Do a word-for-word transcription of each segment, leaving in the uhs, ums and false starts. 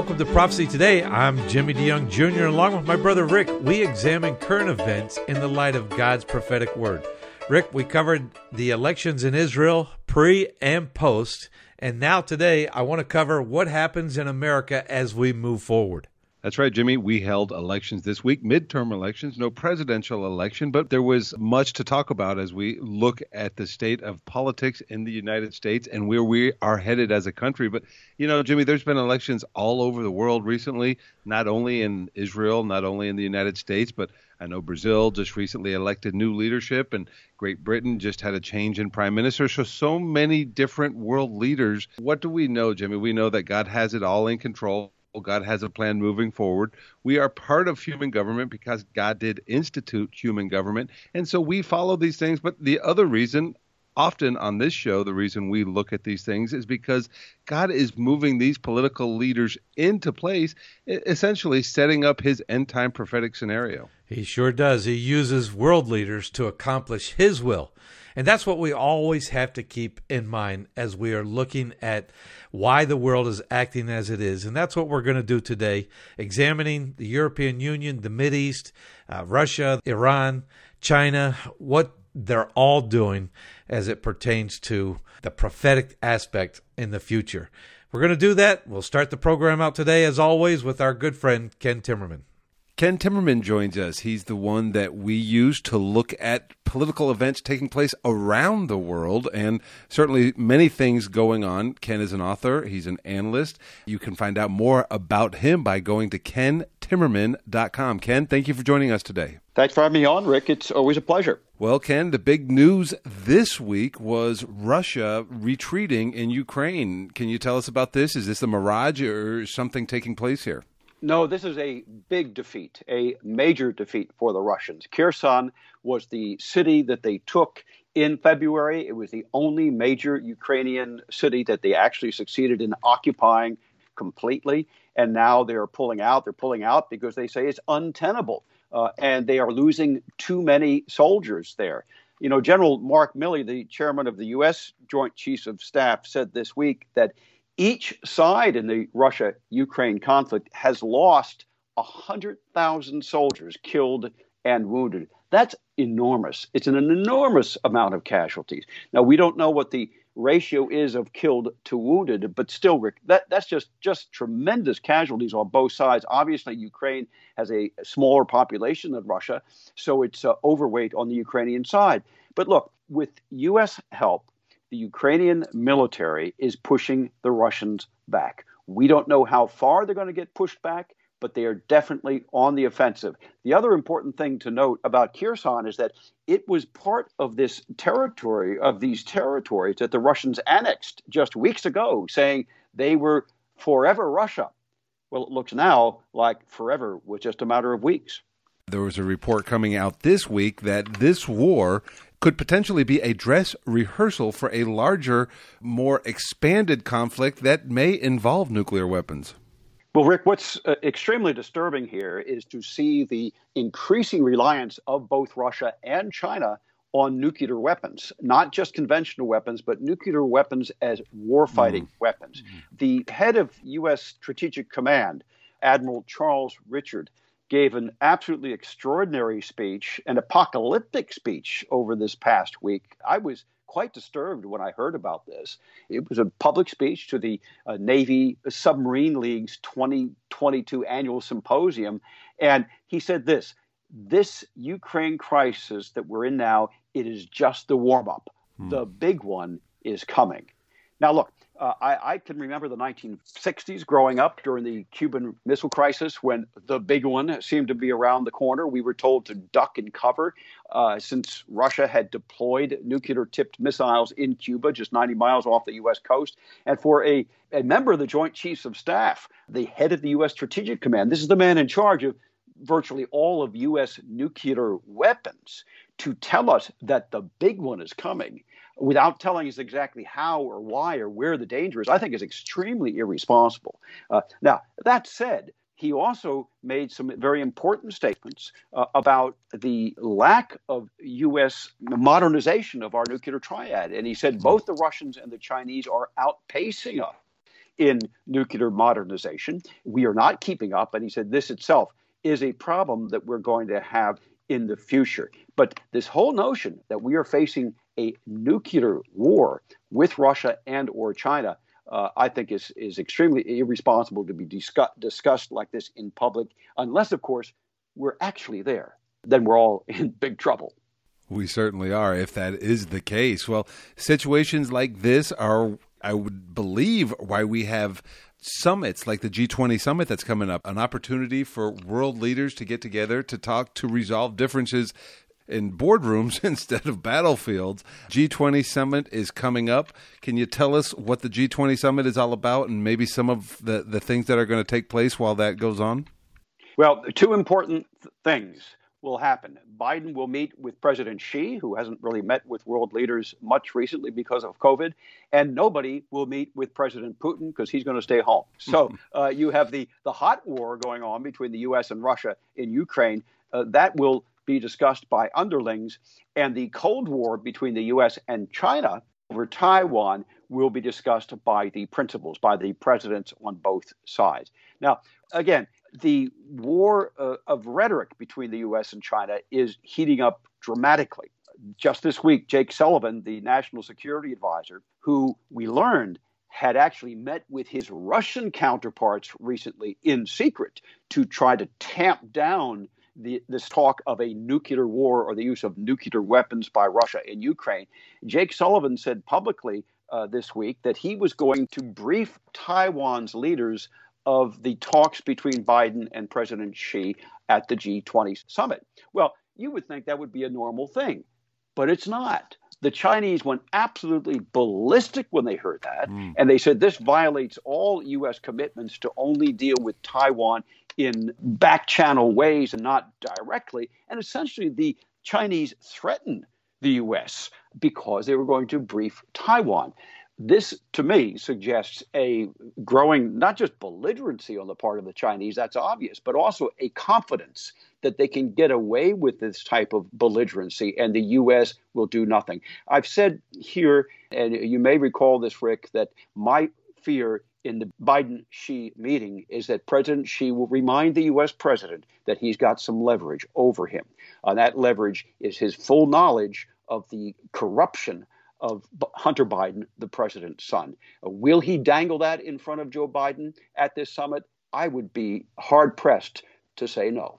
Welcome to Prophecy Today. I'm Jimmy DeYoung Junior Along with my brother Rick, we examine current events in the light of God's prophetic word. Rick, we covered the elections in Israel, pre and post, and now today I want to cover what happens in America as we move forward. That's right, Jimmy. We held elections this week, midterm elections, no presidential election, but there was much to talk about as we look at the state of politics in the United States and where we are headed as a country. But, you know, Jimmy, there's been elections all over the world recently, not only in Israel, not only in the United States, but I know Brazil just recently elected new leadership, and Great Britain just had a change in prime minister. So, so many different world leaders. What do we know, Jimmy? We know that God has it all in control. God has a plan moving forward. We are part of human government because God did institute human government. And so we follow these things. But the other reason, often on this show, the reason we look at these things is because God is moving these political leaders into place, essentially setting up his end-time prophetic scenario. He sure does. He uses world leaders to accomplish his will. And that's what we always have to keep in mind as we are looking at why the world is acting as it is. And that's what we're going to do today, examining the European Union, the Mideast, uh, Russia, Iran, China, what they're all doing as it pertains to the prophetic aspect in the future. We're going to do that. We'll start the program out today, as always, with our good friend, Ken Timmerman. Ken Timmerman joins us. He's the one that we use to look at political events taking place around the world, and certainly many things going on. Ken is an author. He's an analyst. You can find out more about him by going to ken timmerman dot com. Ken, thank you for joining us today. Thanks for having me on, Rick. It's always a pleasure. Well, Ken, the big news this week was Russia retreating in Ukraine. Can you tell us about this? Is this a mirage or something taking place here? No, this is a big defeat, a major defeat for the Russians. Kherson was the city that they took in February. It was the only major Ukrainian city that they actually succeeded in occupying completely. And now they're pulling out. They're pulling out because they say it's untenable. Uh, and they are losing too many soldiers there. You know, General Mark Milley, the chairman of the U S Joint Chiefs of Staff, said this week that each side in the Russia-Ukraine conflict has lost one hundred thousand soldiers killed and wounded. That's enormous. It's an enormous amount of casualties. Now, we don't know what the ratio is of killed to wounded, but still, that, that's just, just tremendous casualties on both sides. Obviously, Ukraine has a smaller population than Russia, so it's uh, overweight on the Ukrainian side. But look, with U S help, the Ukrainian military is pushing the Russians back. We don't know how far they're going to get pushed back, but they are definitely on the offensive. The other important thing to note about Kherson is that it was part of this territory, of these territories that the Russians annexed just weeks ago, saying they were forever Russia. Well, it looks now like forever was just a matter of weeks. There was a report coming out this week that this war could potentially be a dress rehearsal for a larger, more expanded conflict that may involve nuclear weapons. Well, Rick, what's uh, extremely disturbing here is to see the increasing reliance of both Russia and China on nuclear weapons, not just conventional weapons, but nuclear weapons as warfighting mm. weapons. Mm. The head of U S Strategic Command, Admiral Charles Richard, gave an absolutely extraordinary speech, an apocalyptic speech over this past week. I was quite disturbed when I heard about this. It was a public speech to the uh, Navy Submarine League's twenty twenty-two annual symposium. And he said this, this Ukraine crisis that we're in now, it is just the warm-up. Hmm. The big one is coming. Now, look, uh, I, I can remember the nineteen sixties growing up during the Cuban Missile Crisis when the big one seemed to be around the corner. We were told to duck and cover uh, since Russia had deployed nuclear-tipped missiles in Cuba, just ninety miles off the U S coast. And for a, a member of the Joint Chiefs of Staff, the head of the U S Strategic Command, this is the man in charge of virtually all of U S nuclear weapons, to tell us that the big one is coming without telling us exactly how or why or where the danger is, I think is extremely irresponsible. Uh, now, that said, he also made some very important statements uh, about the lack of U S modernization of our nuclear triad. And he said both the Russians and the Chinese are outpacing us in nuclear modernization. We are not keeping up. And he said this itself is a problem that we're going to have in the future. But this whole notion that we are facing a nuclear war with Russia and or China, uh, I think is, is extremely irresponsible to be discuss- discussed like this in public, unless, of course, we're actually there. Then we're all in big trouble. We certainly are, if that is the case. Well, situations like this are, I would believe, why we have summits like the G twenty summit that's coming up, an opportunity for world leaders to get together to talk, to resolve differences in boardrooms instead of battlefields. G twenty summit is coming up. Can you tell us what the G twenty summit is all about and maybe some of the, the things that are going to take place while that goes on? Well, two important th- things will happen. Biden will meet with President Xi, who hasn't really met with world leaders much recently because of COVID, and nobody will meet with President Putin because he's going to stay home. So uh, you have the, the hot war going on between the U S and Russia in Ukraine. Uh, that will be discussed by underlings. And the Cold War between the U S and China over Taiwan will be discussed by the principals, by the presidents on both sides. Now, again, the war uh, of rhetoric between the U S and China is heating up dramatically. Just this week, Jake Sullivan, the national security advisor, who we learned had actually met with his Russian counterparts recently in secret to try to tamp down the, this talk of a nuclear war or the use of nuclear weapons by Russia in Ukraine. Jake Sullivan said publicly uh, this week that he was going to brief Taiwan's leaders of the talks between Biden and President Xi at the G twenty summit. Well, you would think that would be a normal thing, but it's not. The Chinese went absolutely ballistic when they heard that, mm. and they said this violates all U S commitments to only deal with Taiwan in back-channel ways and not directly. And essentially, the Chinese threatened the U S because they were going to brief Taiwan. This, to me, suggests a growing, not just belligerency on the part of the Chinese, that's obvious, but also a confidence that they can get away with this type of belligerency and the U S will do nothing. I've said here, and you may recall this, Rick, that my fear in the Biden-Xi meeting is that President Xi will remind the U S president that he's got some leverage over him. Uh, that leverage is his full knowledge of the corruption of Hunter Biden, the president's son. Will he dangle that in front of Joe Biden at this summit? I would be hard-pressed to say no.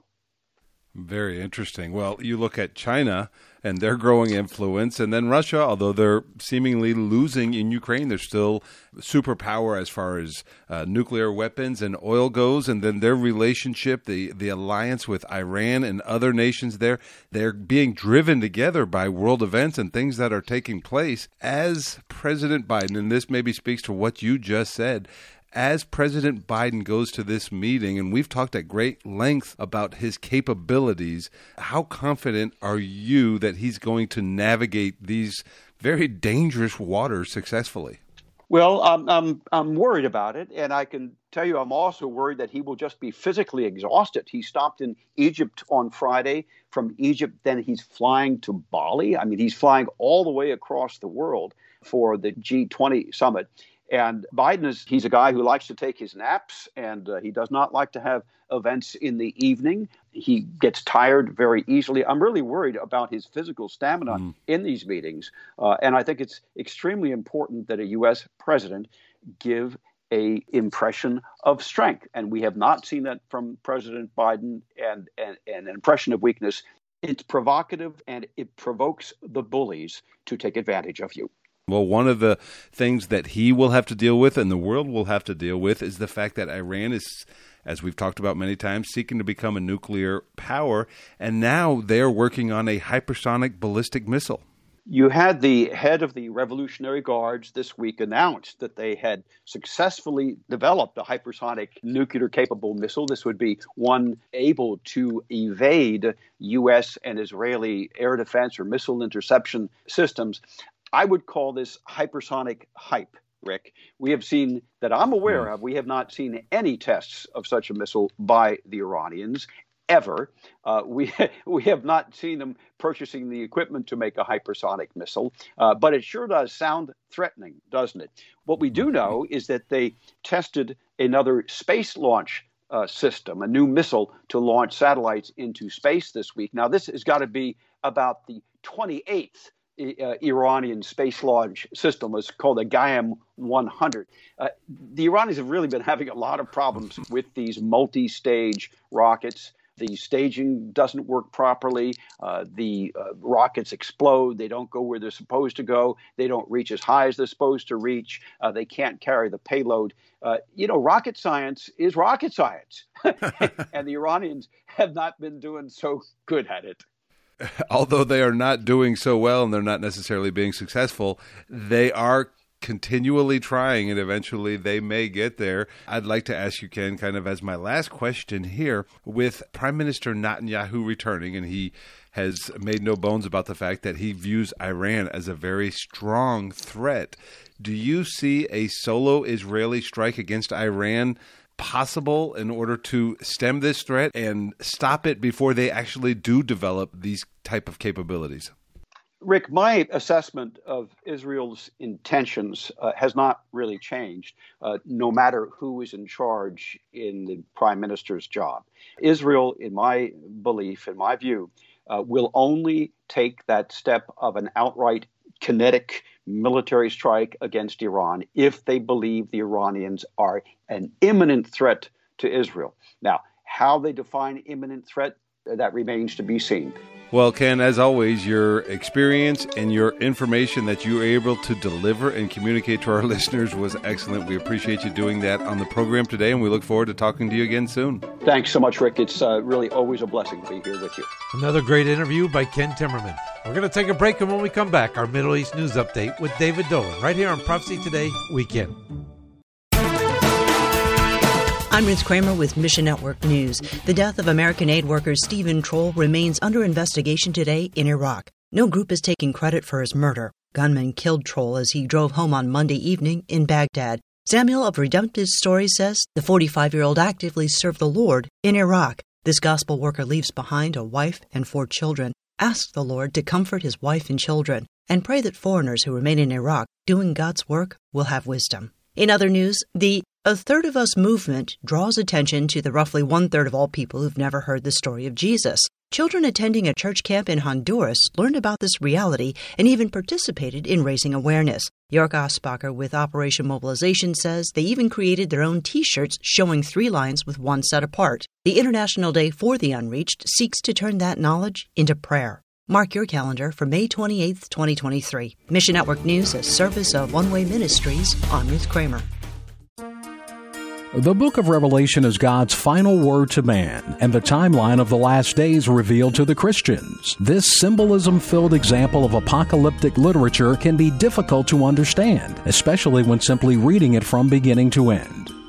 Very interesting. Well, you look at China and their growing influence, and then Russia, although they're seemingly losing in Ukraine, they're still a superpower as far as uh, nuclear weapons and oil goes, and then their relationship, the, the alliance with Iran and other nations there, they're being driven together by world events and things that are taking place. As President Biden, and this maybe speaks to what you just said, as President Biden goes to this meeting, and we've talked at great length about his capabilities, how confident are you that he's going to navigate these very dangerous waters successfully? Well, um, I'm, I'm worried about it, and I can tell you I'm also worried that he will just be physically exhausted. He stopped in Egypt on Friday. From Egypt, then he's flying to Bali. I mean, he's flying all the way across the world for the G twenty summit. And Biden is, he's a guy who likes to take his naps, and uh, he does not like to have events in the evening. He gets tired very easily. I'm really worried about his physical stamina mm. in these meetings. Uh, and I think it's extremely important that a U S president give a impression of strength. And we have not seen that from President Biden, and, and, and an impression of weakness. It's provocative, and it provokes the bullies to take advantage of you. Well, one of the things that he will have to deal with and the world will have to deal with is the fact that Iran is, as we've talked about many times, seeking to become a nuclear power. And now they're working on a hypersonic ballistic missile. You had the head of the Revolutionary Guards this week announce that they had successfully developed a hypersonic nuclear-capable missile. This would be one able to evade U S and Israeli air defense or missile interception systems. I would call this hypersonic hype, Rick. We have seen, that I'm aware of, we have not seen any tests of such a missile by the Iranians. ever. Uh, we we have not seen them purchasing the equipment to make a hypersonic missile, uh, but it sure does sound threatening, doesn't it? What we do know is that they tested another space launch uh, system, a new missile to launch satellites into space this week. Now, this has got to be about the twenty-eighth uh, Iranian space launch system. It's called a Gaim one hundred. Uh, the Iranians have really been having a lot of problems with these multi-stage rockets. The staging doesn't work properly. Uh, the uh, rockets explode. They don't go where they're supposed to go. They don't reach as high as they're supposed to reach. Uh, they can't carry the payload. Uh, you know, rocket science is rocket science. And the Iranians have not been doing so good at it. Although they are not doing so well and they're not necessarily being successful, they are continually trying, and eventually they may get there. I'd like to ask you, Ken, kind of as my last question here, with Prime Minister Netanyahu returning, and he has made no bones about the fact that he views Iran as a very strong threat. Do you see a solo Israeli strike against Iran possible in order to stem this threat and stop it before they actually do develop these type of capabilities? Rick, my assessment of Israel's intentions uh, has not really changed, uh, no matter who is in charge in the prime minister's job. Israel, in my belief, in my view, uh, will only take that step of an outright kinetic military strike against Iran if they believe the Iranians are an imminent threat to Israel. Now, how they define imminent threat, that remains to be seen. Well, Ken, as always, your experience and your information that you were able to deliver and communicate to our listeners was excellent. We appreciate you doing that on the program today, and we look forward to talking to you again soon. Thanks so much, Rick. It's uh, really always a blessing to be here with you. Another great interview by Ken Timmerman. We're going to take a break, and when we come back, our Middle East News Update with David Dolan, right here on Prophecy Today Weekend. I'm Ruth Kramer with Mission Network News. The death of American aid worker Stephen Troell remains under investigation today in Iraq. No group is taking credit for his murder. Gunmen killed Troell as he drove home on Monday evening in Baghdad. Samuel of Redemptive Story says the forty-five-year-old actively served the Lord in Iraq. This gospel worker leaves behind a wife and four children. Ask the Lord to comfort his wife and children, and pray that foreigners who remain in Iraq doing God's work will have wisdom. In other news, the A Third of Us movement draws attention to the roughly one-third of all people who've never heard the story of Jesus. Children attending a church camp in Honduras learned about this reality and even participated in raising awareness. York Osbacher with Operation Mobilization says they even created their own T-shirts showing three lines with one set apart. The International Day for the Unreached seeks to turn that knowledge into prayer. Mark your calendar for May twenty-eighth, twenty twenty-three. Mission Network News, a service of One-Way Ministries. I'm Ruth Kramer. The book of Revelation is God's final word to man, and the timeline of the last days revealed to the Christians. This symbolism-filled example of apocalyptic literature can be difficult to understand, especially when simply reading it from beginning to end.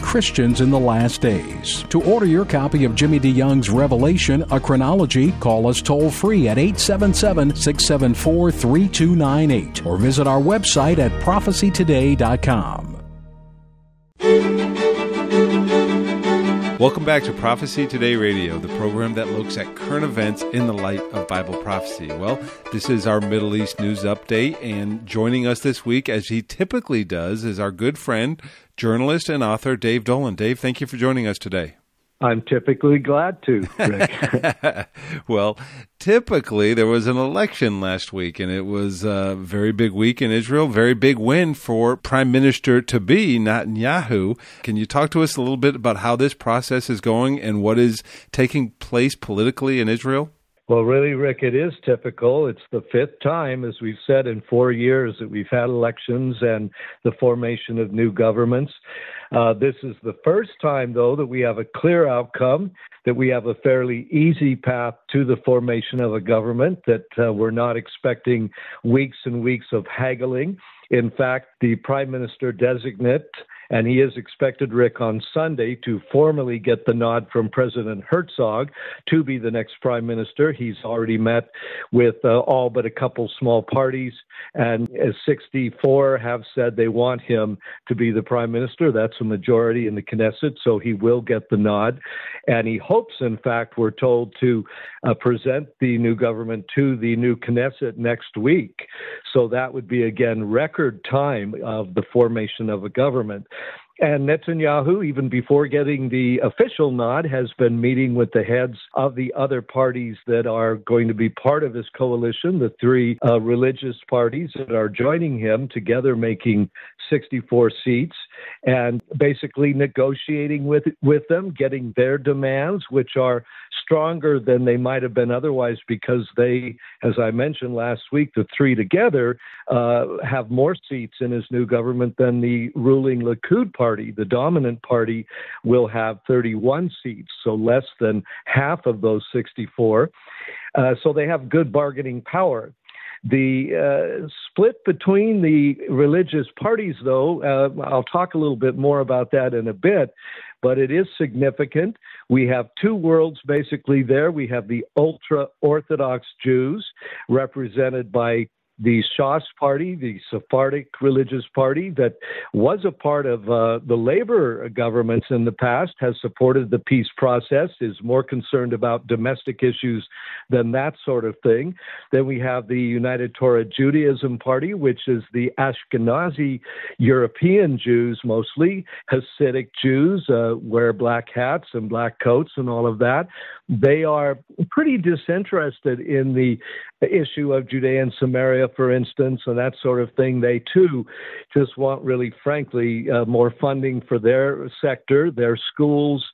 Christians in the last days. To order your copy of Jimmy DeYoung's Revelation, A Chronology, call us toll-free at eight seven seven, six seven four, three two nine eight or visit our website at prophecy today dot com. Welcome back to Prophecy Today Radio, the program that looks at current events in the light of Bible prophecy. Well, this is our Middle East News Update, and joining us this week, as he typically does, is our good friend, journalist and author Dave Dolan. Dave, thank you for joining us today. I'm typically glad to, Rick. Well, typically there was an election last week, and it was a very big week in Israel, very big win for Prime Minister-to-be Netanyahu. Can you talk to us a little bit about how this process is going and what is taking place politically in Israel? Well, really, Rick, it is typical. It's the fifth time, as we've said, in four years that we've had elections and the formation of new governments. Uh, this is the first time, though, that we have a clear outcome, that we have a fairly easy path to the formation of a government, that uh, we're not expecting weeks and weeks of haggling. In fact, the prime minister designate, and he is expected, Rick, on Sunday to formally get the nod from President Herzog to be the next prime minister. He's already met with uh, all but a couple small parties, and uh, sixty-four have said they want him to be the prime minister. That's a majority in the Knesset, so he will get the nod. And he hopes, in fact, we're told, to uh, present the new government to the new Knesset next week. So that would be, again, record time of the formation of a government. And Netanyahu, even before getting the official nod, has been meeting with the heads of the other parties that are going to be part of his coalition, the three uh, religious parties that are joining him, together making sixty-four seats, and basically negotiating with, with them, getting their demands, which are stronger than they might have been otherwise, because they, as I mentioned last week, the three together uh, have more seats in his new government than the ruling Likud party. Party, the dominant party, will have thirty-one seats, so less than half of those sixty-four. Uh, so they have good bargaining power. The uh, split between the religious parties, though, uh, I'll talk a little bit more about that in a bit, but it is significant. We have two worlds basically there. We have the ultra-Orthodox Jews, represented by the Shas party, the Sephardic religious party that was a part of uh, the labor governments in the past, has supported the peace process, is more concerned about domestic issues than that sort of thing. Then we have the United Torah Judaism party, which is the Ashkenazi European Jews, mostly Hasidic Jews, uh, wear black hats and black coats and all of that. They are pretty disinterested in the issue of Judea and Samaria, for instance, and that sort of thing. They, too, just want, really, frankly, uh, more funding for their sector, their schools,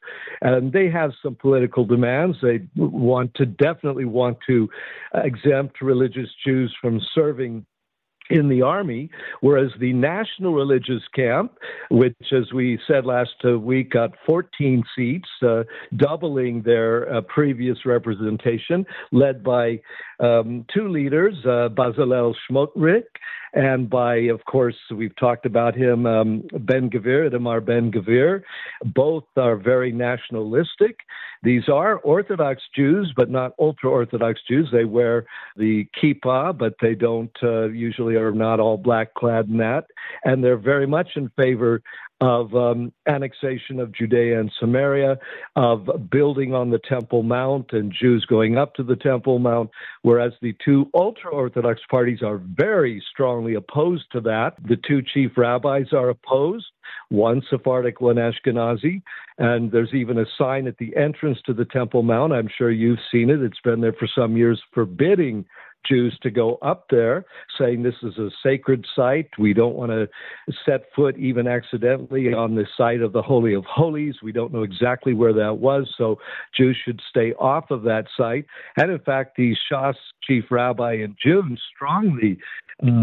and they have some political demands. They want to definitely want to exempt religious Jews from serving in the army, whereas the national religious camp, which, as we said last week, got fourteen seats, uh, doubling their uh, previous representation, led by um, two leaders, uh, Bezalel Smotrich, and by, of course, we've talked about him, um, Ben-Gvir, Itamar Ben-Gvir. Both are very nationalistic. These are Orthodox Jews, but not ultra-Orthodox Jews. They wear the kippah, but they don't uh, usually are not all black clad in that. And they're very much in favor of um, annexation of Judea and Samaria, of building on the Temple Mount and Jews going up to the Temple Mount, whereas the two ultra-Orthodox parties are very strongly opposed to that. The two chief rabbis are opposed, one Sephardic, one Ashkenazi, and there's even a sign at the entrance to the Temple Mount. I'm sure you've seen it. It's been there for some years, forbidding Jews to go up there, saying this is a sacred site. We don't want to set foot even accidentally on the site of the Holy of Holies. We don't know exactly where that was, so Jews should stay off of that site. And in fact, the Shas chief rabbi in June strongly,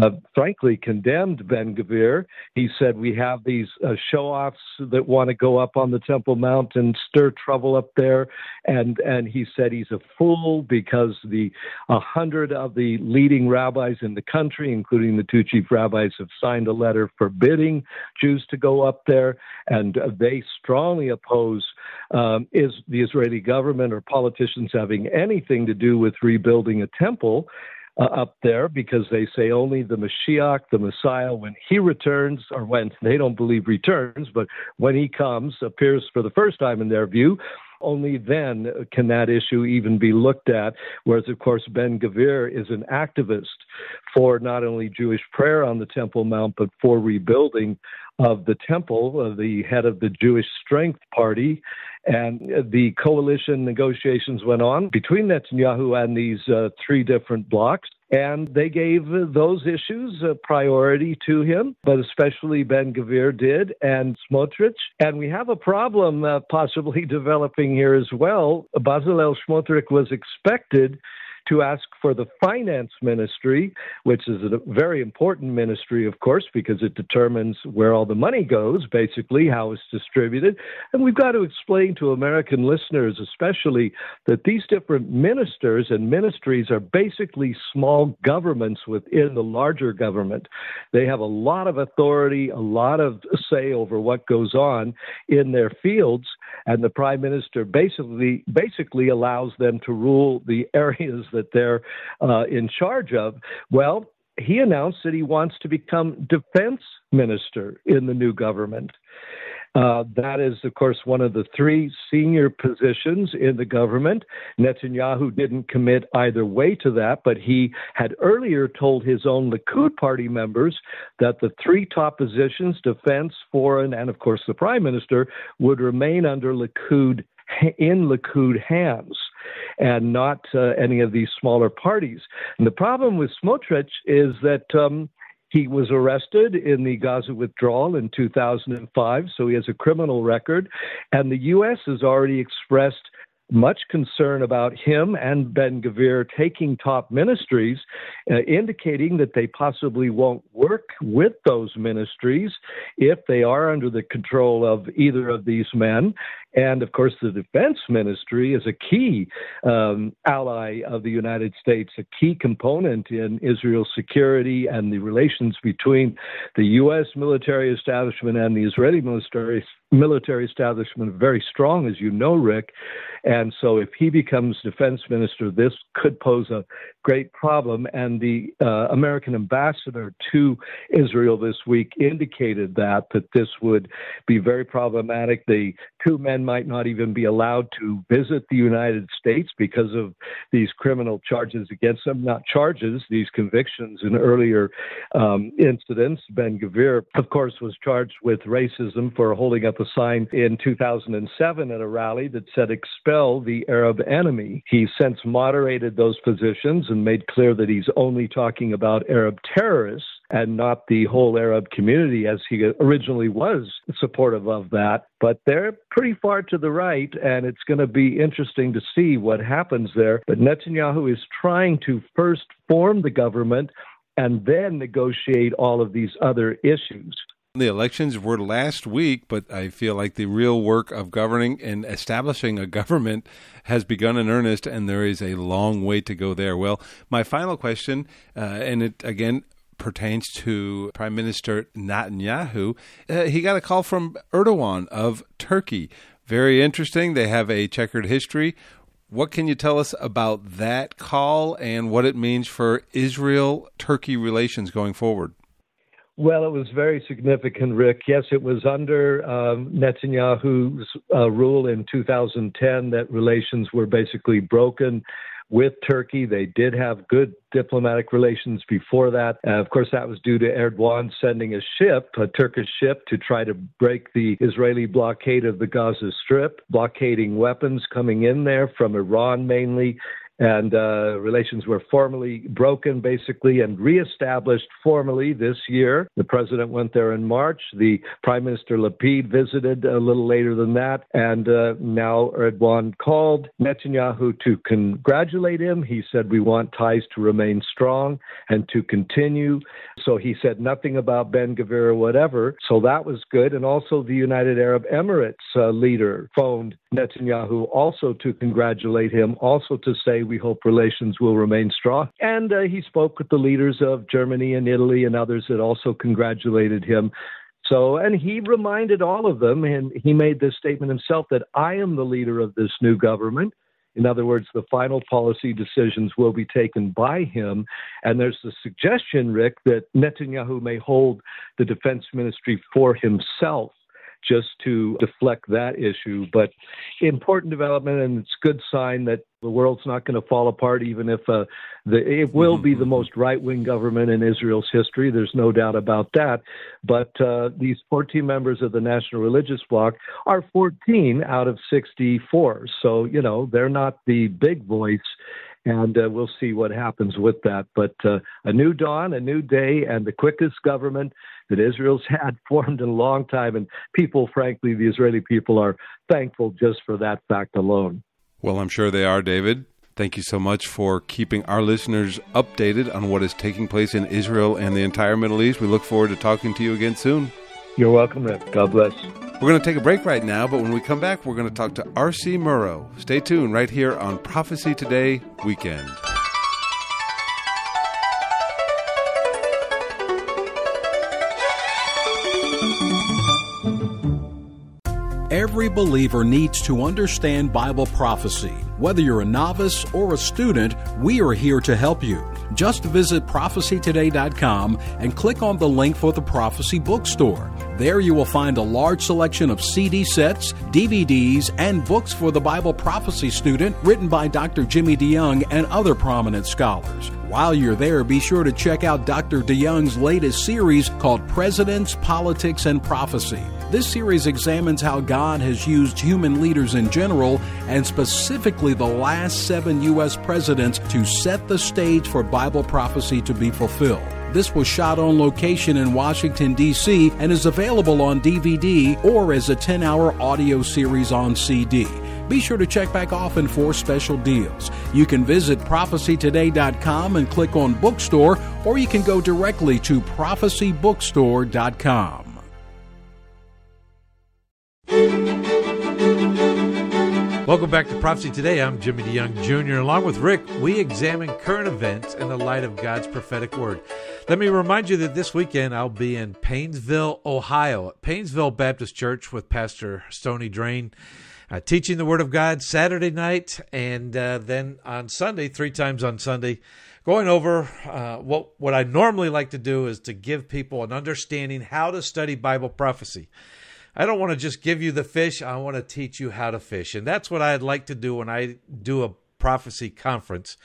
uh, frankly, condemned Ben-Gvir. He said, we have these uh, show-offs that want to go up on the Temple Mount and stir trouble up there. And, and he said he's a fool because the a hundred of the leading rabbis in the country, including the two chief rabbis, have signed a letter forbidding Jews to go up there, and they strongly oppose um, is the Israeli government or politicians having anything to do with rebuilding a temple Uh, up there, because they say only the Mashiach, the Messiah, when he returns, or when they don't believe returns, but when he comes, appears for the first time in their view, only then can that issue even be looked at. Whereas, of course, Ben-Gvir is an activist for not only Jewish prayer on the Temple Mount, but for rebuilding of the temple, of the head of the Jewish Strength Party. And the coalition negotiations went on between Netanyahu and these uh, three different blocs, and they gave those issues a priority to him, but especially Ben-Gvir did, and Smotrich. And we have a problem uh, possibly developing here as well. Bezalel Smotrich was expected to ask for the finance ministry, which is a very important ministry, of course, because it determines where all the money goes, basically, how it's distributed. And we've got to explain to American listeners, especially, that these different ministers and ministries are basically small governments within the larger government. They have a lot of authority, a lot of say over what goes on in their fields, and the prime minister basically basically allows them to rule the areas that they're uh, in charge of. Well, he announced that he wants to become defense minister in the new government. Uh, that is, of course, one of the three senior positions in the government. Netanyahu didn't commit either way to that, but he had earlier told his own Likud party members that the three top positions, defense, foreign, and, of course, the prime minister, would remain under Likud, in Likud hands, and not uh, any of these smaller parties. And the problem with Smotrich is that um, he was arrested in the Gaza withdrawal in two thousand five, so he has a criminal record. And the U S has already expressed much concern about him and Ben-Gvir taking top ministries, uh, indicating that they possibly won't work with those ministries if they are under the control of either of these men. And, of course, the defense ministry is a key um, ally of the United States, a key component in Israel's security and the relations between the U S military establishment and the Israeli military military establishment, very strong, as you know, Rick. And so if he becomes defense minister, this could pose a great problem. And the uh, American ambassador to Israel this week indicated that, that this would be very problematic. The two men might not even be allowed to visit the United States because of these criminal charges against them, not charges, these convictions in earlier um, incidents. Ben-Gvir, of course, was charged with racism for holding up a sign in two thousand seven at a rally that said, "Expel the Arab enemy." He since moderated those positions and made clear that he's only talking about Arab terrorists and not the whole Arab community, as he originally was supportive of that. But they're pretty far to the right, and it's going to be interesting to see what happens there. But Netanyahu is trying to first form the government and then negotiate all of these other issues. The elections were last week, but I feel like the real work of governing and establishing a government has begun in earnest, and there is a long way to go there. Well, my final question, uh, and it again pertains to Prime Minister Netanyahu. Uh, he got a call from Erdogan of Turkey. Very interesting. They have a checkered history. What can you tell us about that call and what it means for Israel-Turkey relations going forward? Well, it was very significant, Rick. Yes, it was under um, Netanyahu's uh, rule in two thousand ten that relations were basically broken with Turkey. They did have good diplomatic relations before that. Uh, of course, that was due to Erdogan sending a ship, a Turkish ship, to try to break the Israeli blockade of the Gaza Strip, blockading weapons coming in there from Iran mainly. And uh, relations were formally broken, basically, and reestablished formally this year. The president went there in March. The Prime Minister Lapid visited a little later than that. And uh, now Erdogan called Netanyahu to congratulate him. He said, "We want ties to remain strong and to continue." So he said nothing about Ben-Gvir or whatever. So that was good. And also the United Arab Emirates uh, leader phoned Netanyahu also to congratulate him, also to say, "We hope relations will remain strong." And uh, he spoke with the leaders of Germany and Italy and others that also congratulated him. So, and he reminded all of them, and he made this statement himself, that "I am the leader of this new government." In other words, the final policy decisions will be taken by him. And there's the suggestion, Rick, that Netanyahu may hold the defense ministry for himself, just to deflect that issue. But important development, and it's a good sign that the world's not going to fall apart, even if uh, the, it will mm-hmm. be the most right-wing government in Israel's history. There's no doubt about that. But uh, these fourteen members of the National Religious Bloc are fourteen out of sixty-four. So, you know, they're not the big voice, and uh, we'll see what happens with that. But uh, a new dawn, a new day, and the quickest government that Israel's had formed in a long time. And people, frankly, the Israeli people are thankful just for that fact alone. Well, I'm sure they are, David. Thank you so much for keeping our listeners updated on what is taking place in Israel and the entire Middle East. We look forward to talking to you again soon. You're welcome, Rick. God bless. We're going to take a break right now, but when we come back, we're going to talk to R C. Murrow. Stay tuned right here on Prophecy Today Weekend. Every believer needs to understand Bible prophecy. Whether you're a novice or a student, we are here to help you. Just visit prophecy today dot com and click on the link for the Prophecy Bookstore. There you will find a large selection of C D sets, D V Ds, and books for the Bible prophecy student written by Doctor Jimmy DeYoung and other prominent scholars. While you're there, be sure to check out Doctor DeYoung's latest series called Presidents, Politics, and Prophecy. This series examines how God has used human leaders in general and specifically the last seven U S presidents to set the stage for Bible prophecy to be fulfilled. This was shot on location in Washington, D C and is available on D V D or as a ten-hour audio series on C D. Be sure to check back often for special deals. You can visit prophecy today dot com and click on Bookstore, or you can go directly to prophecy bookstore dot com. Welcome back to Prophecy Today. I'm Jimmy DeYoung Junior Along with Rick, we examine current events in the light of God's prophetic word. Let me remind you that this weekend I'll be in Painesville, Ohio, at Painesville Baptist Church with Pastor Stoney Drain, Uh, teaching the Word of God Saturday night, and uh, then on Sunday, three times on Sunday, going over uh, what what I normally like to do is to give people an understanding how to study Bible prophecy. I don't want to just give you the fish. I want to teach you how to fish, and that's what I'd like to do when I do a prophecy conference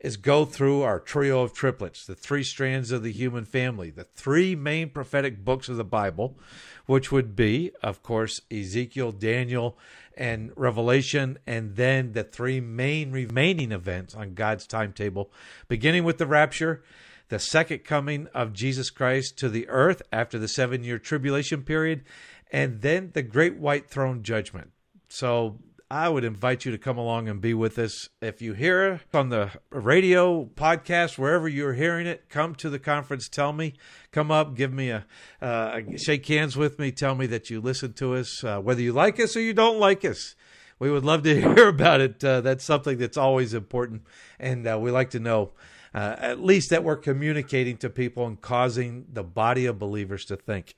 is go through our trio of triplets, the three strands of the human family, the three main prophetic books of the Bible, which would be, of course, Ezekiel, Daniel, and Revelation, and then the three main remaining events on God's timetable, beginning with the rapture, the second coming of Jesus Christ to the earth after the seven-year tribulation period, and then the great white throne judgment. So I would invite you to come along and be with us. If you hear it on the radio, podcast, wherever you're hearing it, come to the conference, tell me, come up, give me a, uh, shake hands with me, tell me that you listen to us, uh, whether you like us or you don't like us. We would love to hear about it. Uh, that's something that's always important, and uh, we like to know uh, at least that we're communicating to people and causing the body of believers to think.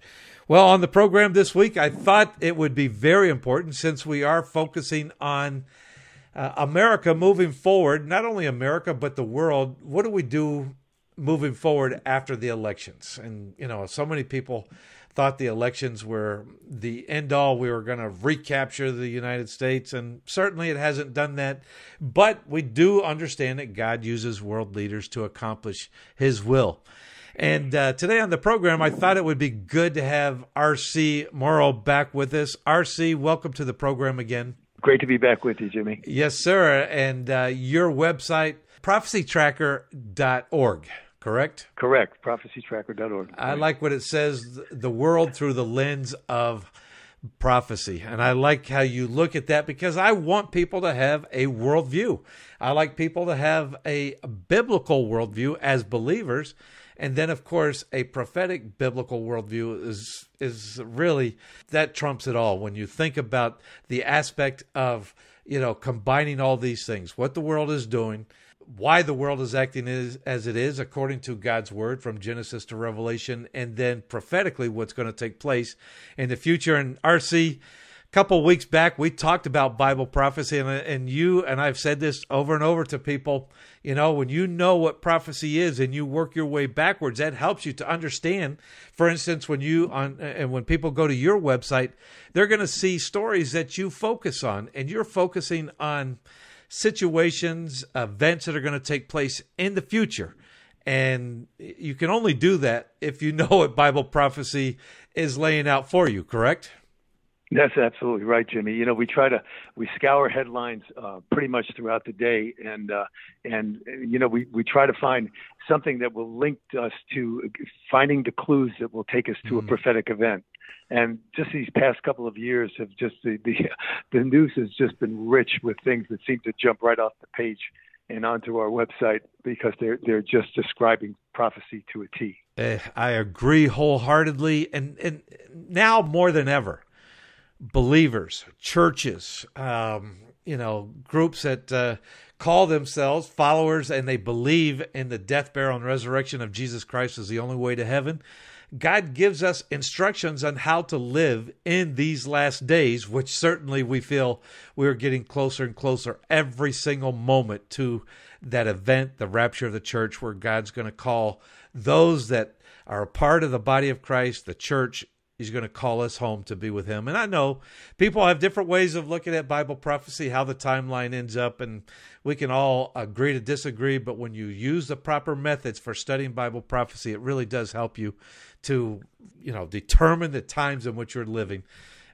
Well, on the program this week, I thought it would be very important since we are focusing on uh, America moving forward, not only America, but the world. What do we do moving forward after the elections? And, you know, so many people thought the elections were the end all. We were going to recapture the United States, and certainly it hasn't done that. But we do understand that God uses world leaders to accomplish his will. And uh, today on the program, I thought it would be good to have R C. Murrow back with us. R C, welcome to the program again. Great to be back with you, Jimmy. Yes, sir. And uh, your website, prophecy tracker dot org. Correct? Correct. prophecy tracker dot org. I like what it says, the world through the lens of prophecy. And I like how you look at that because I want people to have a worldview. I like people to have a biblical worldview as believers. And then, of course, a prophetic biblical worldview is is really, that trumps it all. When you think about the aspect of, you know, combining all these things, what the world is doing, why the world is acting as, as it is, according to God's word from Genesis to Revelation, and then prophetically what's going to take place in the future. And R C, a couple weeks back, we talked about Bible prophecy, and, and you and I've said this over and over to people, you know, when you know what prophecy is and you work your way backwards, that helps you to understand. For instance, when you on and when people go to your website, they're going to see stories that you focus on, and you're focusing on situations, events that are going to take place in the future. And you can only do that if you know what Bible prophecy is laying out for you, correct? That's absolutely right, Jimmy. You know, we try to, we scour headlines uh, pretty much throughout the day. And, uh, and you know, we, we try to find something that will link us to finding the clues that will take us to mm-hmm. a prophetic event. And just these past couple of years have just, the, the the news has just been rich with things that seem to jump right off the page and onto our website, because they're they're just describing prophecy to a T. Uh, I agree wholeheartedly, and and now more than ever, believers, churches, um, you know, groups that uh, call themselves followers and they believe in the death, burial, and resurrection of Jesus Christ as the only way to heaven. God gives us instructions on how to live in these last days, which certainly we feel we're getting closer and closer every single moment to that event, the rapture of the church, where God's going to call those that are a part of the body of Christ, the church. He's going to call us home to be with him. And I know people have different ways of looking at Bible prophecy, how the timeline ends up, and we can all agree to disagree. But when you use the proper methods for studying Bible prophecy, it really does help you to, you know, determine the times in which you're living.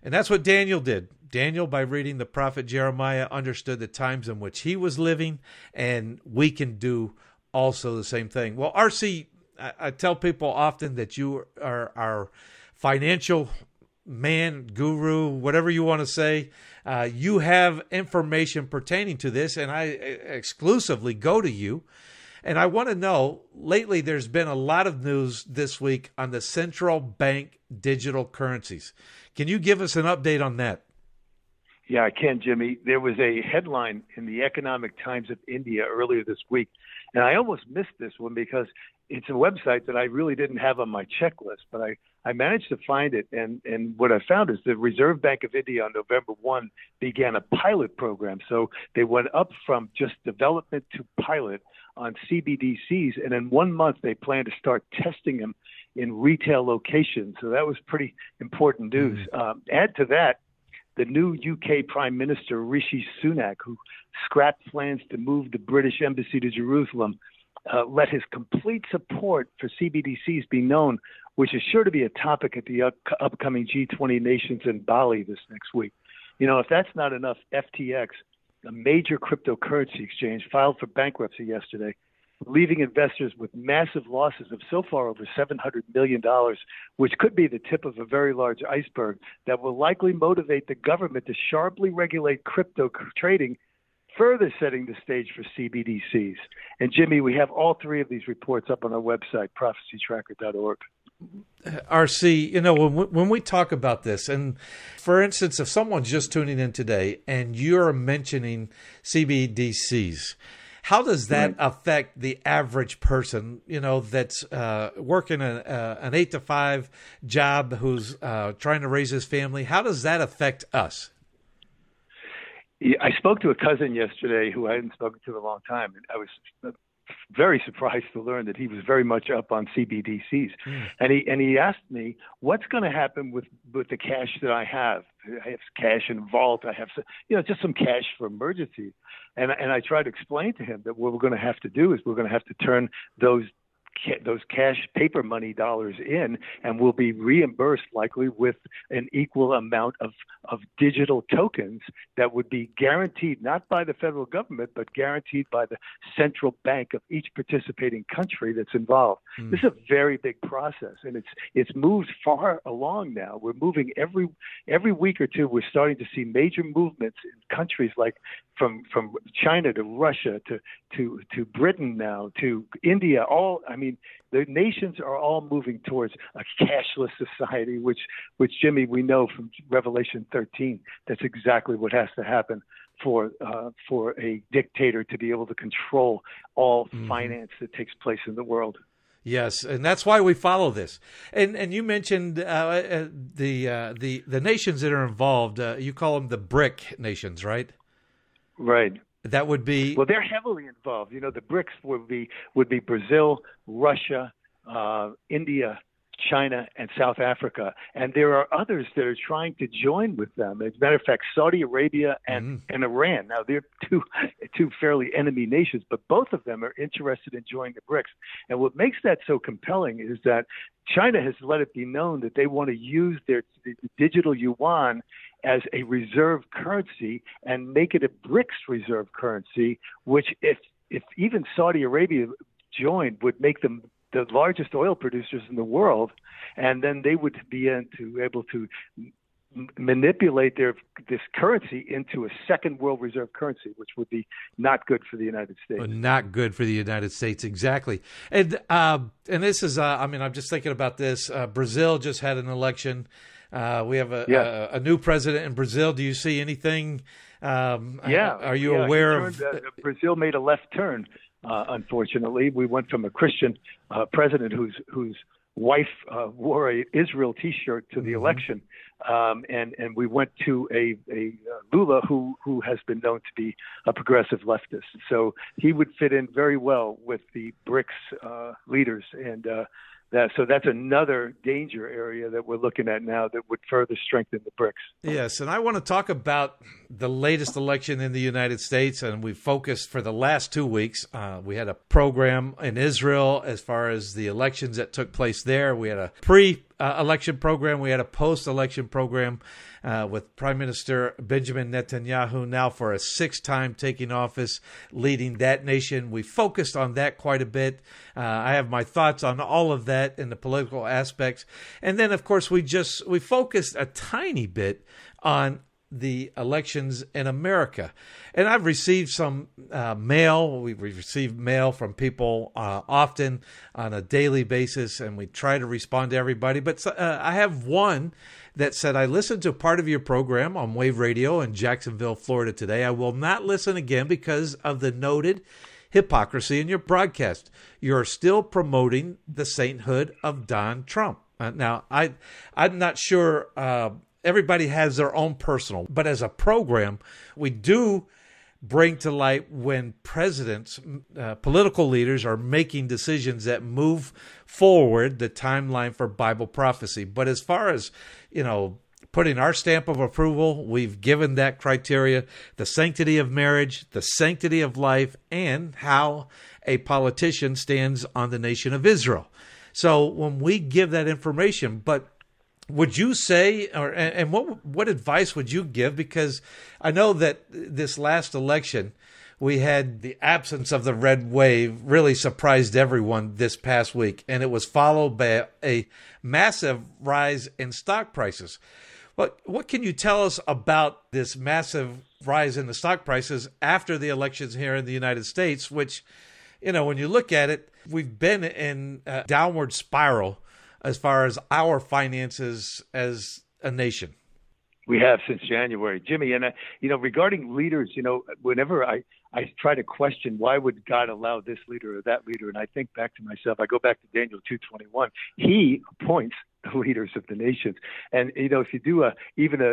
And that's what Daniel did. Daniel, by reading the prophet Jeremiah, understood the times in which he was living, and we can do also the same thing. Well, R C, I, I tell people often that you are our financial man, guru, whatever you want to say. Uh, you have information pertaining to this, and I exclusively go to you. And I want to know, lately there's been a lot of news this week on the central bank digital currencies. Can you give us an update on that? Yeah, I can, Jimmy. There was a headline in the Economic Times of India earlier this week, and I almost missed this one because it's a website that I really didn't have on my checklist, but I, I managed to find it. And, and what I found is the Reserve Bank of India on November first began a pilot program. So they went up from just development to pilot on C B D Cs. And in one month, they plan to start testing them in retail locations. So that was pretty important news. Um, add to that, the new U K Prime Minister, Rishi Sunak, who scrapped plans to move the British embassy to Jerusalem, Uh, let his complete support for C B D Cs be known, which is sure to be a topic at the up- upcoming G twenty nations in Bali this next week. You know, if that's not enough, F T X, a major cryptocurrency exchange, filed for bankruptcy yesterday, leaving investors with massive losses of so far over seven hundred million dollars, which could be the tip of a very large iceberg that will likely motivate the government to sharply regulate crypto trading, further setting the stage for C B D Cs. And Jimmy, we have all three of these reports up on our website, prophecy tracker dot org. R C, you know, when we, when we talk about this, and for instance, if someone's just tuning in today and you're mentioning C B D Cs, how does that right. affect the average person, you know, that's uh, working a, uh, an eight to five job, who's uh, trying to raise his family? How does that affect us? I spoke to a cousin yesterday who I hadn't spoken to in a long time, and I was very surprised to learn that he was very much up on C B D Cs. Mm. And he and he asked me, what's going to happen with, with the cash that I have? I have cash in a vault. I have some, you know, just some cash for emergency. And, and I tried to explain to him that what we're going to have to do is we're going to have to turn those those cash paper money dollars in, and will be reimbursed likely with an equal amount of, of digital tokens that would be guaranteed not by the federal government, but guaranteed by the central bank of each participating country that's involved. Mm. This is a very big process, and it's it's moved far along now. We're moving every every week or two. We're starting to see major movements in countries like from from China to Russia to to to Britain now to India. All I mean, the nations are all moving towards a cashless society, which which Jimmy, we know from Revelation thirteen, that's exactly what has to happen for uh, for a dictator to be able to control all mm-hmm. finance that takes place in the world. Yes, and that's why we follow this. And and you mentioned uh, the uh, the the nations that are involved. Uh, you call them the BRIC nations, right? Right. That would be well. They're heavily involved. You know, the BRICS would be would be Brazil, Russia, uh, India, China, and South Africa. And there are others that are trying to join with them. As a matter of fact, Saudi Arabia and, mm. and Iran. Now, they're two two fairly enemy nations, but both of them are interested in joining the BRICS. And what makes that so compelling is that China has let it be known that they want to use their the digital yuan as a reserve currency and make it a BRICS reserve currency, which if if even Saudi Arabia joined would make them the largest oil producers in the world, and then they would be able to manipulate their this currency into a second world reserve currency, which would be not good for the United States. Well, not good for the United States, exactly. And uh, and this is, uh, I mean, I'm just thinking about this. Uh, Brazil just had an election. Uh, we have a, yeah. a, a new president in Brazil. Do you see anything? Um, yeah. Are you yeah, aware of? Turned, uh, Brazil made a left turn. Uh, unfortunately, we went from a Christian uh, president who's who's. wife uh, wore a Israel T-shirt to the mm-hmm. election, um, and and we went to a, a Lula who who has been known to be a progressive leftist. So he would fit in very well with the BRICS uh, leaders, and uh, that so that's another danger area that we're looking at now that would further strengthen the BRICS. Yes, and I want to talk about the latest election in the United States, and we focused for the last two weeks. Uh, we had a program in Israel as far as the elections that took place there. We had a pre-election program. We had a post-election program uh, with Prime Minister Benjamin Netanyahu now for a sixth time taking office, leading that nation. We focused on that quite a bit. Uh, I have my thoughts on all of that and the political aspects. And then, of course, we just we focused a tiny bit on the elections in America. And I've received some uh, mail. We receive mail from people uh, often on a daily basis, and we try to respond to everybody. But uh, I have one that said, I listened to part of your program on Wave Radio in Jacksonville, Florida today. I will not listen again because of the noted hypocrisy in your broadcast. You're still promoting the sainthood of Don Trump. Uh, now, I, I'm not sure... Uh, Everybody has their own personal, but as a program, we do bring to light when presidents, uh, political leaders are making decisions that move forward the timeline for Bible prophecy. But as far as, you know, putting our stamp of approval, we've given that criteria, the sanctity of marriage, the sanctity of life, and how a politician stands on the nation of Israel. So when we give that information, but would you say, or and what what advice would you give? Because I know that this last election, we had the absence of the red wave really surprised everyone this past week, and it was followed by a massive rise in stock prices. What what can you tell us about this massive rise in the stock prices after the elections here in the United States? Which, you know, when you look at it, we've been in a downward spiral as far as our finances as a nation. We have since January, Jimmy. And, uh, you know, regarding leaders, you know, whenever I, I try to question why would God allow this leader or that leader, and I think back to myself, I go back to Daniel two twenty-one, he appoints the leaders of the nations. And, you know, if you do a, even a,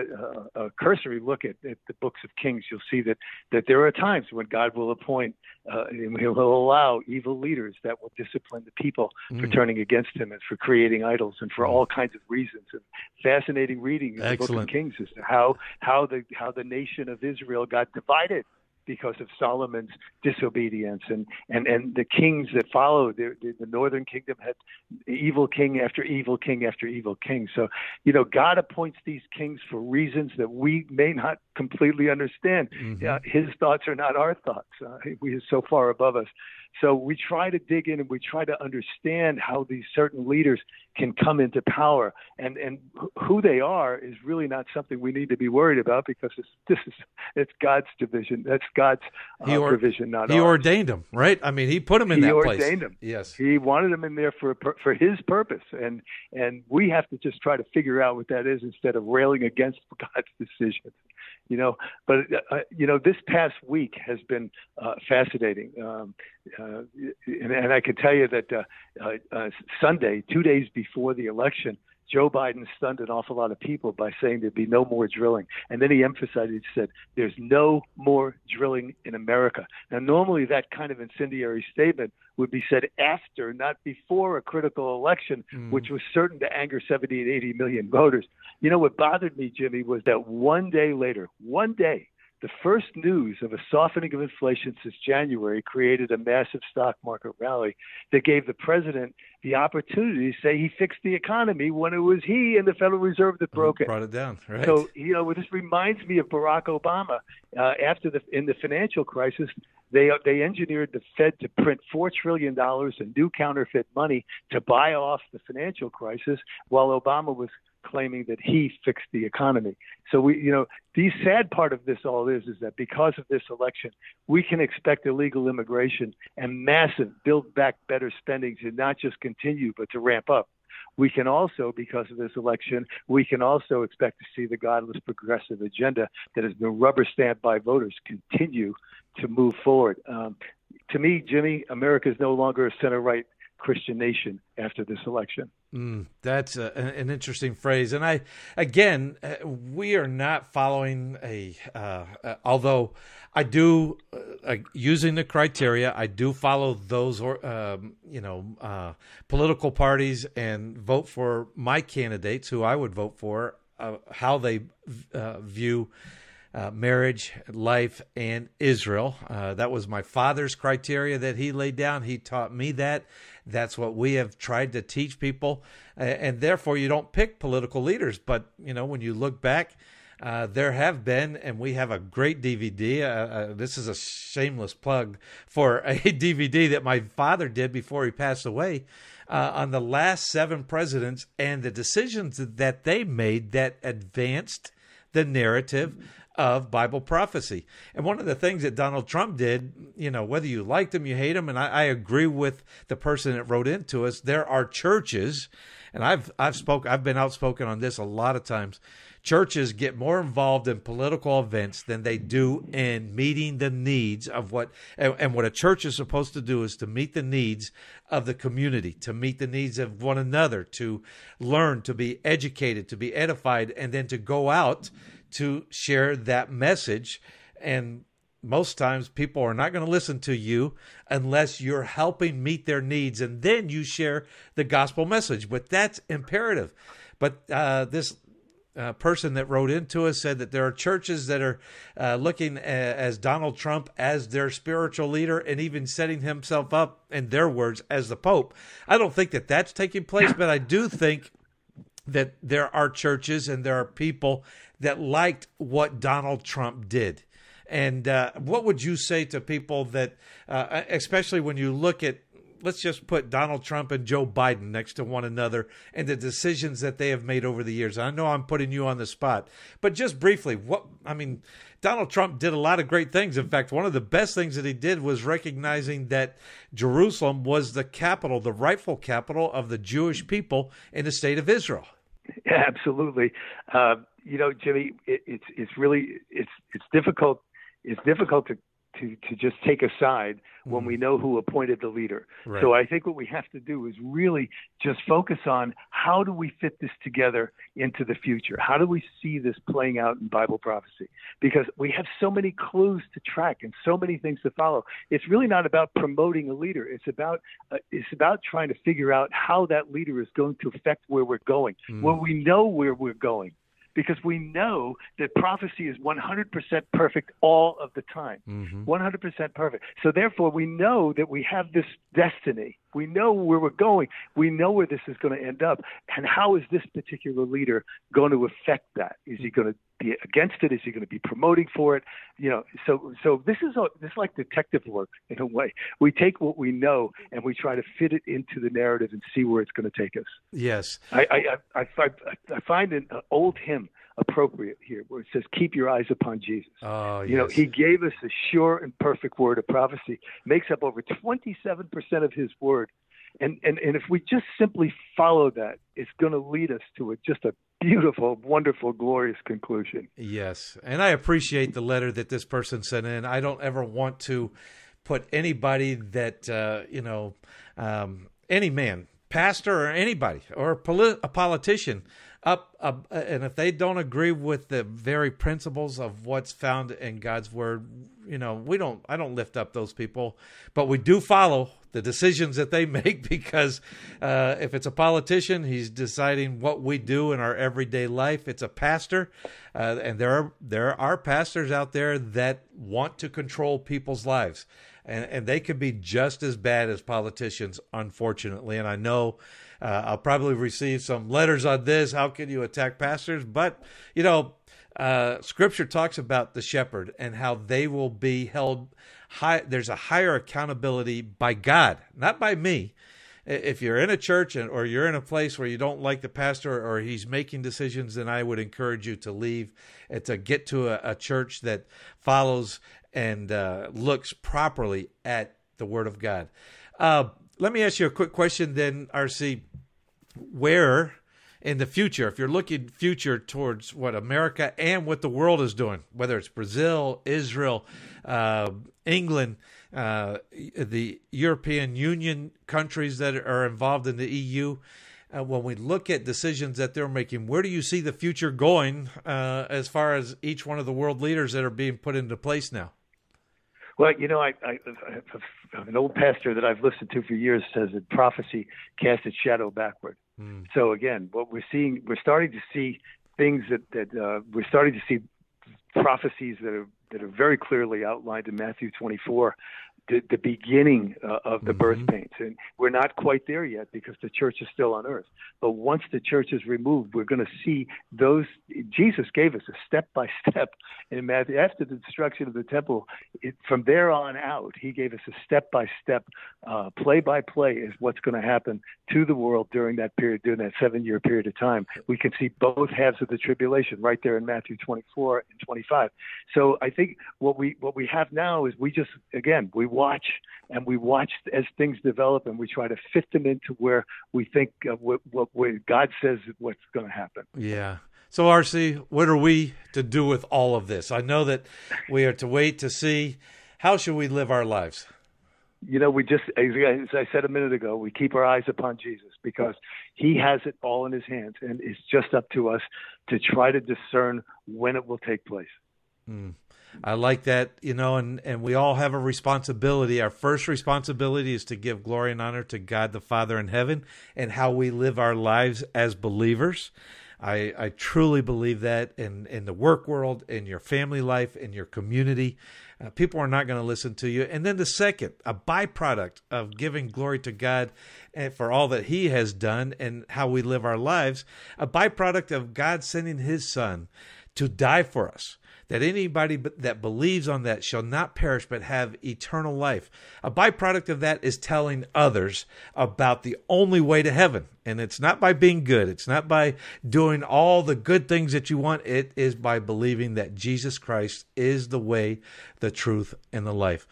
a, a cursory look at, at the books of Kings, you'll see that, that there are times when God will appoint uh, and he'll allow evil leaders that will discipline the people mm. for turning against him and for creating idols and for all kinds of reasons. And fascinating reading in the book of Kings as to how, how, the, how the nation of Israel got divided because of Solomon's disobedience, and, and, and the kings that followed, the, the northern kingdom had evil king after evil king after evil king. So, you know, God appoints these kings for reasons that we may not completely understand. Mm-hmm. Uh, his thoughts are not our thoughts. Uh, he is so far above us. So we try to dig in and we try to understand how these certain leaders can come into power, and, and who they are is really not something we need to be worried about, because it's, this is it's God's division. That's God's uh, or, provision, not he ours. He ordained them, right? I mean, he put them in he that place. He ordained them. Yes. He wanted them in there for for his purpose, and and we have to just try to figure out what that is instead of railing against God's decision, you know. But uh, you know, this past week has been uh, fascinating, um, uh, and, and I can tell you that uh, uh, uh, Sunday, two days before the election, Joe Biden stunned an awful lot of people by saying there'd be no more drilling. And then he emphasized, he said, there's no more drilling in America. Now, normally that kind of incendiary statement would be said after, not before a critical election, mm. which was certain to anger seventy and eighty million voters. You know, what bothered me, Jimmy, was that one day later, one day, the first news of a softening of inflation since January created a massive stock market rally that gave the president the opportunity to say he fixed the economy when it was he and the Federal Reserve that broke it. Brought it down, right? So, you know, this reminds me of Barack Obama. Uh, after the in the financial crisis, they they engineered the Fed to print four trillion dollars in new counterfeit money to buy off the financial crisis while Obama was claiming that he fixed the economy. So we, you know, the sad part of this all is, is that because of this election, we can expect illegal immigration and massive Build Back Better spending to not just continue, but to ramp up. We can also, because of this election, we can also expect to see the godless progressive agenda that has been rubber stamped by voters continue to move forward. Um, to me, Jimmy, America is no longer a center-right Christian nation after this election. Mm, that's a, an interesting phrase. And I, again, we are not following a, uh, uh, although I do, uh, using the criteria, I do follow those, um, you know, uh, political parties and vote for my candidates who I would vote for, uh, how they uh, view Uh, marriage, life, and Israel. Uh, that was my father's criteria that he laid down. He taught me that. That's what we have tried to teach people. Uh, and therefore, you don't pick political leaders. But, you know, when you look back, uh, there have been, and we have a great D V D. Uh, uh, this is a shameless plug for a D V D that my father did before he passed away uh, on the last seven presidents and the decisions that they made that advanced the narrative of Bible prophecy. And one of the things that Donald Trump did, you know, whether you liked him, you hate him, and I, I agree with the person that wrote into us, there are churches, and I've I've spoke I've been outspoken on this a lot of times. Churches get more involved in political events than they do in meeting the needs of what, and, and what a church is supposed to do is to meet the needs of the community, to meet the needs of one another, to learn, to be educated, to be edified, and then to go out to share that message. And most times people are not going to listen to you unless you're helping meet their needs, and then you share the gospel message. But that's imperative. But uh, this uh, person that wrote into us said that there are churches that are uh, looking a- as Donald Trump as their spiritual leader and even setting himself up, in their words, as the Pope. I don't think that that's taking place, but I do think that there are churches and there are people that liked what Donald Trump did. And uh, what would you say to people that, uh, especially when you look at, let's just put Donald Trump and Joe Biden next to one another and the decisions that they have made over the years? I know I'm putting you on the spot, but just briefly, what I mean, Donald Trump did a lot of great things. In fact, one of the best things that he did was recognizing that Jerusalem was the capital, the rightful capital of the Jewish people in the state of Israel. Yeah, absolutely. Uh, you know, Jimmy, it, it's it's really it's it's difficult. It's difficult to, to, to just take a side when we know who appointed the leader. Right. So I think what we have to do is really just focus on how do we fit this together into the future? How do we see this playing out in Bible prophecy? Because we have so many clues to track and so many things to follow. It's really not about promoting a leader. It's about uh, it's about trying to figure out how that leader is going to affect where we're going, mm. where we know where we're going. Because we know that prophecy is one hundred percent perfect all of the time, mm-hmm. one hundred percent perfect. So therefore, we know that we have this destiny. We know where we're going. We know where this is going to end up. And how is this particular leader going to affect that? Is he going to be against it? Is he going to be promoting for it? You know, so so this is a, this is like detective work in a way. We take what we know and we try to fit it into the narrative and see where it's going to take us. Yes, I I, I, I, I find an old hymn appropriate here where it says, "Keep your eyes upon Jesus." Oh, yes. You know, he gave us a sure and perfect word of prophecy. Makes up over twenty-seven percent of his word, and and and if we just simply follow that, it's going to lead us to a, just a beautiful, wonderful, glorious conclusion. Yes. And I appreciate the letter that this person sent in. I don't ever want to put anybody that, uh, you know, um, any man, pastor or anybody or polit- a politician up. Uh, and if they don't agree with the very principles of what's found in God's word, you know, we don't, I don't lift up those people, but we do follow the decisions that they make, because uh, if it's a politician, he's deciding what we do in our everyday life. It's a pastor, uh, and there are there are pastors out there that want to control people's lives, and, and they could be just as bad as politicians, unfortunately. And I know uh, I'll probably receive some letters on this. How can you attack pastors? But, you know, Uh, scripture talks about the shepherd and how they will be held high. There's a higher accountability by God, not by me. if you're in a church and, or you're in a place where you don't like the pastor or he's making decisions, then I would encourage you to leave and to get to a, a church that follows and uh, looks properly at the Word of God. Uh, let me ask you a quick question then, R C. Where in the future, if you're looking future towards what America and what the world is doing, whether it's Brazil, Israel, uh, England, uh, the European Union countries that are involved in the E U, uh, when we look at decisions that they're making, where do you see the future going uh, as far as each one of the world leaders that are being put into place now? Well, you know, I, I, I, an old pastor that I've listened to for years says that prophecy casts its shadow backward. Mm. So again, what we're seeing, we're starting to see things that, that uh, we're starting to see prophecies that are that are very clearly outlined in Matthew twenty-four, the, the beginning uh, of the mm-hmm. birth pains. And we're not quite there yet because the church is still on earth. But once the church is removed, we're going to see those. Jesus gave us a step-by-step in Matthew. After the destruction of the temple, it, from there on out, he gave us a step-by-step, uh, play-by-play is what's going to happen to the world during that period, during that seven-year period of time. We can see both halves of the tribulation right there in Matthew twenty-four and twenty-five. So I think what we what we have now is we just, again, we watch and we watch as things develop, and we try to fit them into where we think uh, what, what where God says what's going to happen. Yeah. So, R C, what are we to do with all of this? I know that we are to wait to see. How should we live our lives? You know, we just, as I said a minute ago, we keep our eyes upon Jesus because he has it all in his hands, and it's just up to us to try to discern when it will take place. Mm. I like that, you know, and, and we all have a responsibility. Our first responsibility is to give glory and honor to God the Father in heaven and how we live our lives as believers. I, I truly believe that in, in the work world, in your family life, in your community. Uh, people are not going to listen to you. And then the second, a byproduct of giving glory to God and for all that he has done and how we live our lives, a byproduct of God sending his son to die for us, that anybody that believes on that shall not perish but have eternal life. A byproduct of that is telling others about the only way to heaven. And it's not by being good. It's not by doing all the good things that you want. It is by believing that Jesus Christ is the way, the truth, and the life.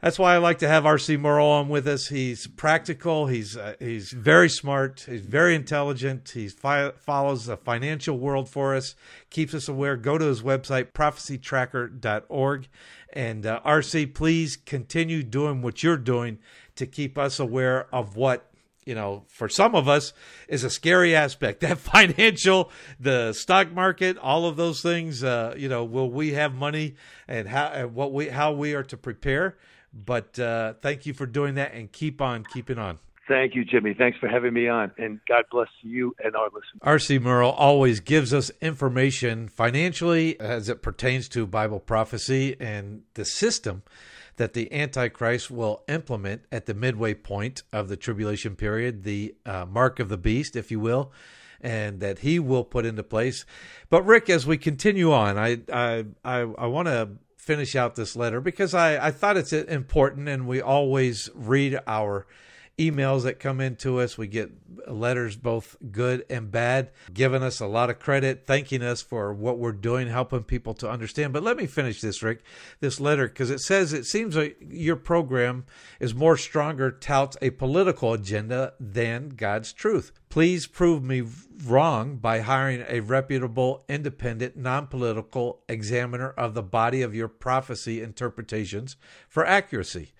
That's why I like to have R C. Murrow on with us. He's practical. He's uh, he's very smart. He's very intelligent. He fi- follows the financial world for us, keeps us aware. Go to his website, prophecy tracker dot org. And uh, R C, please continue doing what you're doing to keep us aware of what, you know, for some of us is a scary aspect, that financial, the stock market, all of those things. Uh, you know, will we have money and how and what we how we are to prepare? But uh, thank you for doing that and keep on keeping on. Thank you, Jimmy. Thanks for having me on. And God bless you and our listeners. R C. Murrow always gives us information financially as it pertains to Bible prophecy and the system that the Antichrist will implement at the midway point of the tribulation period, the uh, mark of the beast, if you will, and that he will put into place. But, Rick, as we continue on, I I I, I want to finish out this letter because I, I thought it's important, and we always read our emails that come into us. We get letters, both good and bad, giving us a lot of credit, thanking us for what we're doing, helping people to understand. But let me finish this, Rick, this letter, because it says, it seems like your program is more stronger, touts a political agenda than God's truth. Please prove me wrong by hiring a reputable, independent, non-political examiner of the body of your prophecy interpretations for accuracy.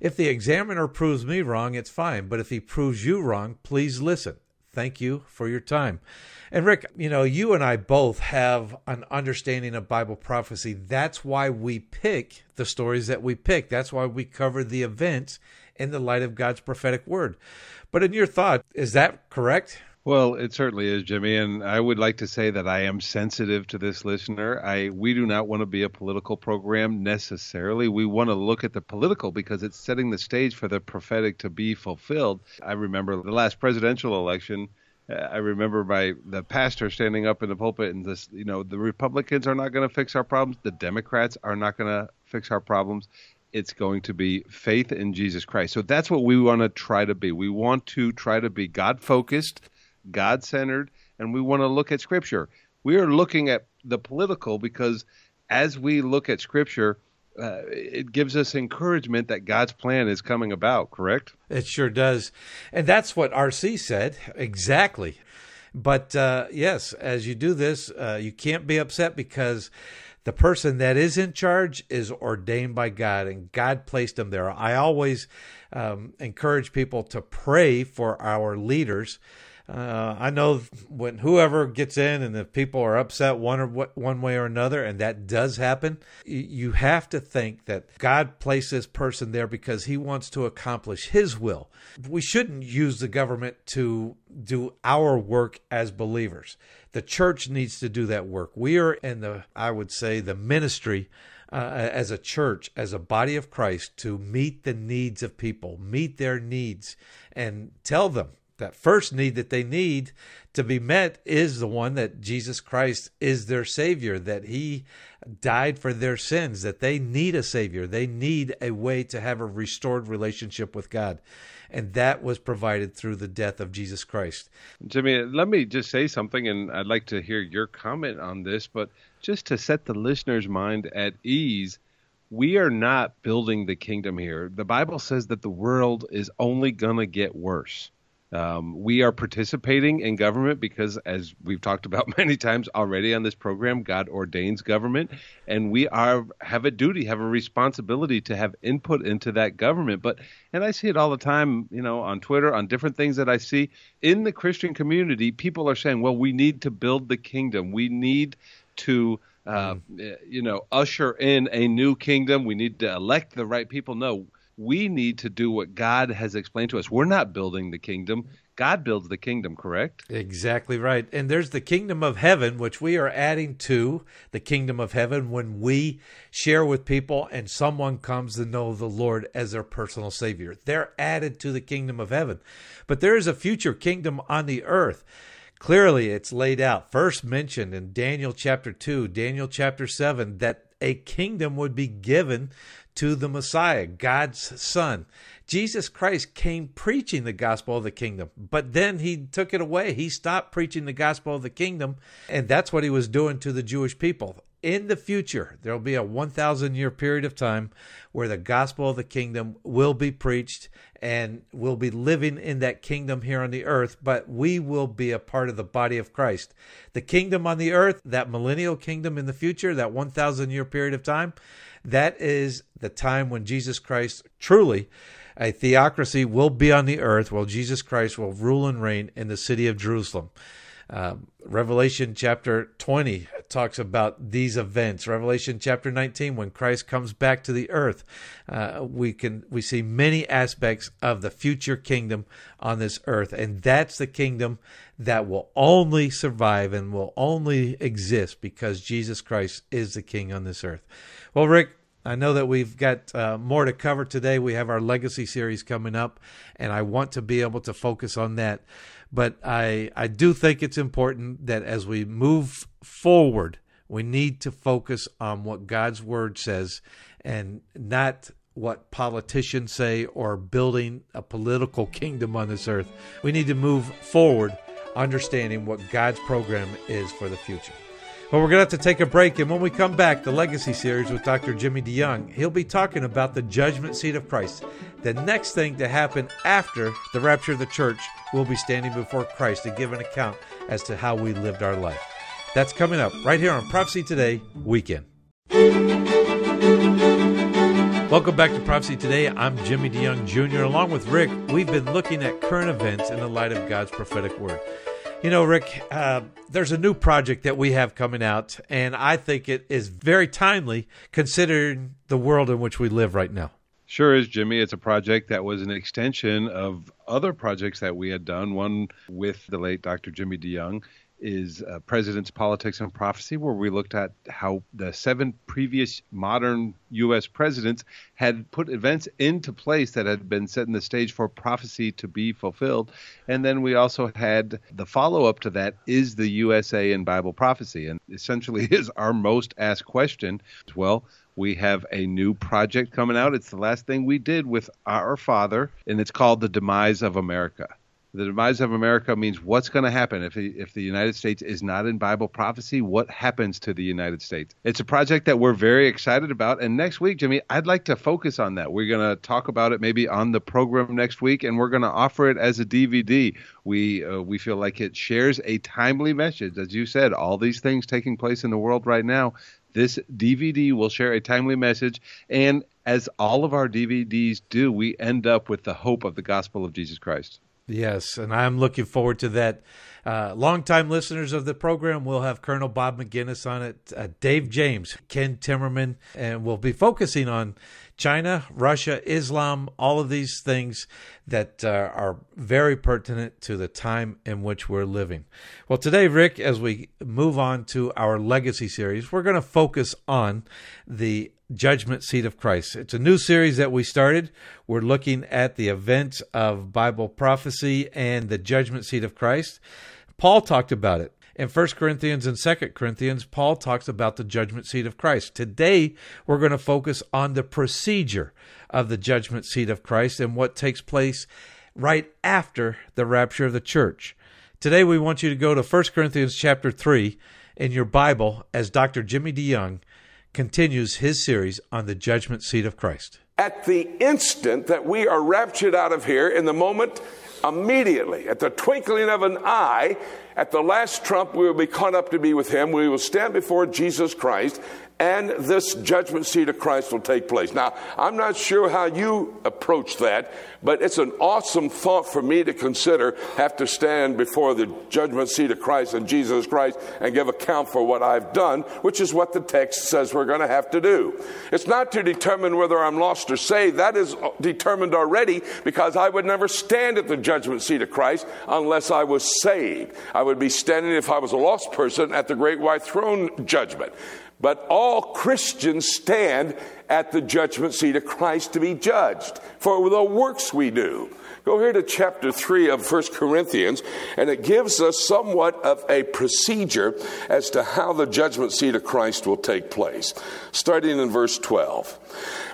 If the examiner proves me wrong, it's fine. But if he proves you wrong, please listen. Thank you for your time. And Rick, you know, you and I both have an understanding of Bible prophecy. That's why we pick the stories that we pick. That's why we cover the events in the light of God's prophetic word. But in your thought, is that correct? Well, it certainly is, Jimmy. And I would like to say that I am sensitive to this listener. I we do not want to be a political program necessarily. We want to look at the political because it's setting the stage for the prophetic to be fulfilled. I remember the last presidential election. I remember my the pastor standing up in the pulpit and this, you know, the Republicans are not going to fix our problems. The Democrats are not going to fix our problems. it's going to be faith in Jesus Christ. So that's what we want to try to be. We want to try to be God-focused, God-centered, and we want to look at Scripture. We are looking at the political because as we look at Scripture, Uh, it gives us encouragement that God's plan is coming about, correct? It sure does. And that's what R C said, exactly. But uh, yes, as you do this, uh, you can't be upset because the person that is in charge is ordained by God, and God placed them there. I always um, encourage people to pray for our leaders. Uh, I know when whoever gets in and if people are upset one or w- one way or another, and that does happen, you have to think that God placed this person there because he wants to accomplish his will. We shouldn't use the government to do our work as believers. The church needs to do that work. We are in the, I would say, the ministry uh, as a church, as a body of Christ, to meet the needs of people, meet their needs, and tell them. That first need that they need to be met is the one that Jesus Christ is their Savior, that He died for their sins, that they need a Savior. They need a way to have a restored relationship with God. And that was provided through the death of Jesus Christ. Jimmy, let me just say something, and I'd like to hear your comment on this, but just to set the listener's mind at ease, we are not building the kingdom here. The Bible says that the world is only going to get worse. Um, we are participating in government because, as we've talked about many times already on this program, God ordains government, and we are have a duty, have a responsibility to have input into that government. But, and I see it all the time, you know, on Twitter, on different things that I see in the Christian community, people are saying, well, we need to build the kingdom. We need to, uh, mm. you know, usher in a new kingdom. We need to elect the right people. No. We need to do what God has explained to us. We're not building the kingdom. God builds the kingdom, correct? Exactly right. And there's the kingdom of heaven, which we are adding to the kingdom of heaven when we share with people and someone comes to know the Lord as their personal Savior. They're added to the kingdom of heaven. But there is a future kingdom on the earth. Clearly, it's laid out. First mentioned in Daniel chapter two, Daniel chapter seven, that a kingdom would be given to the Messiah, God's Son. Jesus Christ came preaching the gospel of the kingdom, but then he took it away. He stopped preaching the gospel of the kingdom, and that's what he was doing to the Jewish people. In the future, there will be a one thousand year period of time where the gospel of the kingdom will be preached, and we'll be living in that kingdom here on the earth, but we will be a part of the body of Christ. The kingdom on the earth, that millennial kingdom in the future, that one thousand year period of time, that is the time when Jesus Christ truly, a theocracy will be on the earth, while Jesus Christ will rule and reign in the city of Jerusalem. Um, Revelation chapter twenty talks about these events. Revelation chapter nineteen, when Christ comes back to the earth, uh, we can we see many aspects of the future kingdom on this earth, and that's the kingdom that will only survive and will only exist because Jesus Christ is the King on this earth. Well, Rick, I know that we've got uh, more to cover today. We have our legacy series coming up, and I want to be able to focus on that. But I, I do think it's important that as we move forward, we need to focus on what God's word says and not what politicians say or building a political kingdom on this earth. We need to move forward, understanding what God's program is for the future. Well, we're going to have to take a break, and when we come back, the Legacy Series with Doctor Jimmy DeYoung, he'll be talking about the judgment seat of Christ. The next thing to happen after the rapture of the church, we'll be standing before Christ to give an account as to how we lived our life. That's coming up right here on Prophecy Today Weekend. Welcome back to Prophecy Today. I'm Jimmy DeYoung Junior Along with Rick, we've been looking at current events in the light of God's prophetic word. You know, Rick, uh, there's a new project that we have coming out, and I think it is very timely considering the world in which we live right now. Sure is, Jimmy. It's a project that was an extension of other projects that we had done, one with the late Doctor Jimmy DeYoung is uh, President's Politics and Prophecy, where we looked at how the seven previous modern U S presidents had put events into place that had been setting the stage for prophecy to be fulfilled. And then we also had the follow-up to that, is the U S A in Bible prophecy? And essentially is our most asked question. Well, we have a new project coming out. It's the last thing we did with our father, and it's called The Demise of America. The demise of America means what's going to happen if if the United States is not in Bible prophecy. What happens to the United States? It's a project that we're very excited about. And next week, Jimmy, I'd like to focus on that. We're going to talk about it maybe on the program next week, and we're going to offer it as a D V D. We uh, we feel like it shares a timely message. As you said, all these things taking place in the world right now, this D V D will share a timely message. And as all of our D V Ds do, we end up with the hope of the gospel of Jesus Christ. Yes, and I'm looking forward to that. Uh, longtime listeners of the program will have Colonel Bob McGinnis on it, uh, Dave James, Ken Timmerman, and we'll be focusing on China, Russia, Islam, all of these things that uh, are very pertinent to the time in which we're living. Well, today, Rick, as we move on to our legacy series, we're going to focus on the Judgment Seat of Christ. It's a new series that we started. We're looking at the events of Bible prophecy and the Judgment Seat of Christ. Paul talked about it. In First Corinthians and Second Corinthians, Paul talks about the Judgment Seat of Christ. Today, we're going to focus on the procedure of the Judgment Seat of Christ and what takes place right after the rapture of the church. Today, we want you to go to First Corinthians chapter three in your Bible as Doctor Jimmy DeYoung continues his series on the Judgment Seat of Christ. At the instant that we are raptured out of here, in the moment, immediately, at the twinkling of an eye, at the last trump, we will be caught up to be with him. We will stand before Jesus Christ, and this Judgment Seat of Christ will take place. Now, I'm not sure how you approach that, but it's an awesome thought for me to consider, have to stand before the Judgment Seat of Christ and Jesus Christ and give account for what I've done, which is what the text says we're going to have to do. It's not to determine whether I'm lost or saved. That is determined already, because I would never stand at the Judgment Seat of Christ unless I was saved. I would be standing, if I was a lost person, at the Great White Throne Judgment. But all Christians stand at the Judgment Seat of Christ to be judged for the works we do. Go here to chapter three of First Corinthians, and it gives us somewhat of a procedure as to how the Judgment Seat of Christ will take place, starting in verse twelve.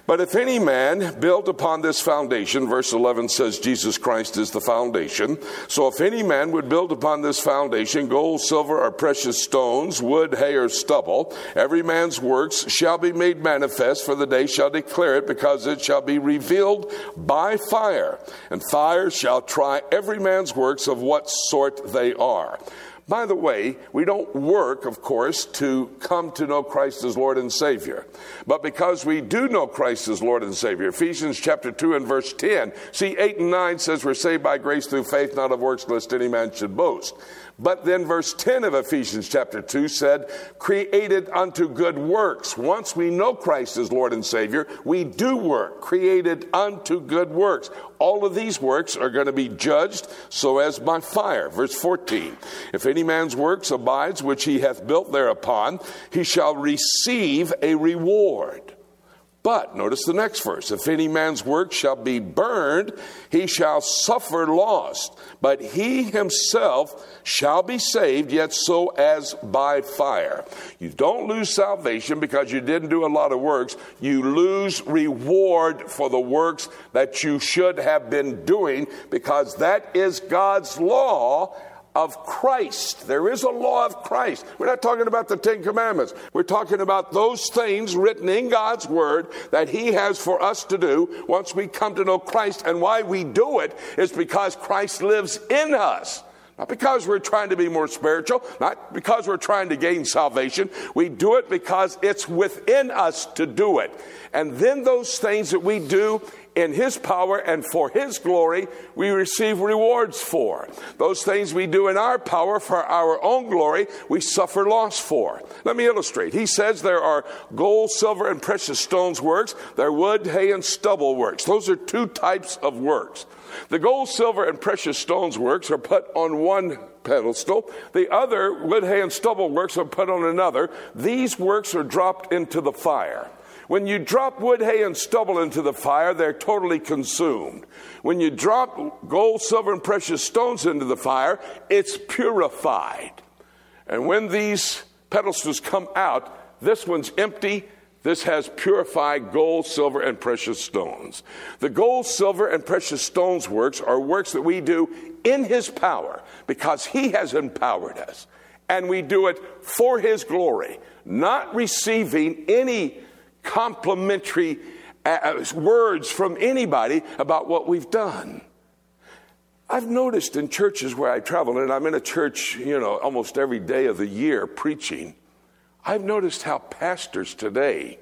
But if any man build upon this foundation, verse eleven says Jesus Christ is the foundation. So if any man would build upon this foundation gold, silver, or precious stones, wood, hay, or stubble, every man's works shall be made manifest, for the day shall declare it, because it shall be revealed by fire. And fire shall try every man's works of what sort they are. By the way, we don't work, of course, to come to know Christ as Lord and Savior. But because we do know Christ as Lord and Savior, Ephesians chapter two and verse ten, see, eight and nine says we're saved by grace through faith, not of works, lest any man should boast. But then verse ten of Ephesians chapter two said, created unto good works. Once we know Christ as Lord and Savior, we do work, created unto good works. All of these works are going to be judged so as by fire. Verse fourteen, if any man's works abides, which he hath built thereupon, he shall receive a reward. But notice the next verse. If any man's work shall be burned, he shall suffer loss, but he himself shall be saved, yet so as by fire. You don't lose salvation because you didn't do a lot of works. You lose reward for the works that you should have been doing, because that is God's law of Christ. There is a law of Christ. We're not talking about the Ten Commandments. We're talking about those things written in God's Word that He has for us to do once we come to know Christ. And why we do it is because Christ lives in us. Not because we're trying to be more spiritual, not because we're trying to gain salvation. We do it because it's within us to do it. And then those things that we do in his power and for his glory, we receive rewards for. Those things we do in our power for our own glory, we suffer loss for. Let me illustrate. He says there are gold, silver, and precious stones works. There are wood, hay, and stubble works. Those are two types of works. The gold, silver, and precious stones works are put on one pedestal. The other, wood, hay, and stubble works, are put on another. These works are dropped into the fire. When you drop wood, hay, and stubble into the fire, they're totally consumed. When you drop gold, silver, and precious stones into the fire, it's purified. And when these pedestals come out, this one's empty. This has purified gold, silver, and precious stones. The gold, silver, and precious stones works are works that we do in his power because he has empowered us. And we do it for his glory, not receiving any complimentary uh, words from anybody about what we've done. I've noticed in churches where I travel, and I'm in a church, you know, almost every day of the year preaching, I've noticed how pastors today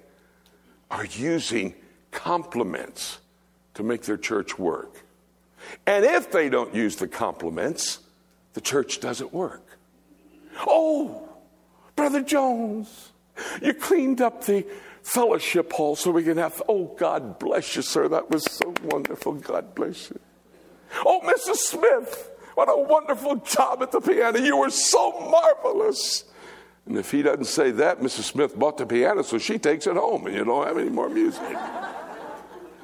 are using compliments to make their church work. And if they don't use the compliments, the church doesn't work. Oh, Brother Jones, you cleaned up the fellowship hall so we can have, oh, God bless you, sir. That was so wonderful. God bless you. Oh, Missus Smith, what a wonderful job at the piano. You were so marvelous. And if he doesn't say that, Missus Smith bought the piano, so she takes it home, and you don't have any more music.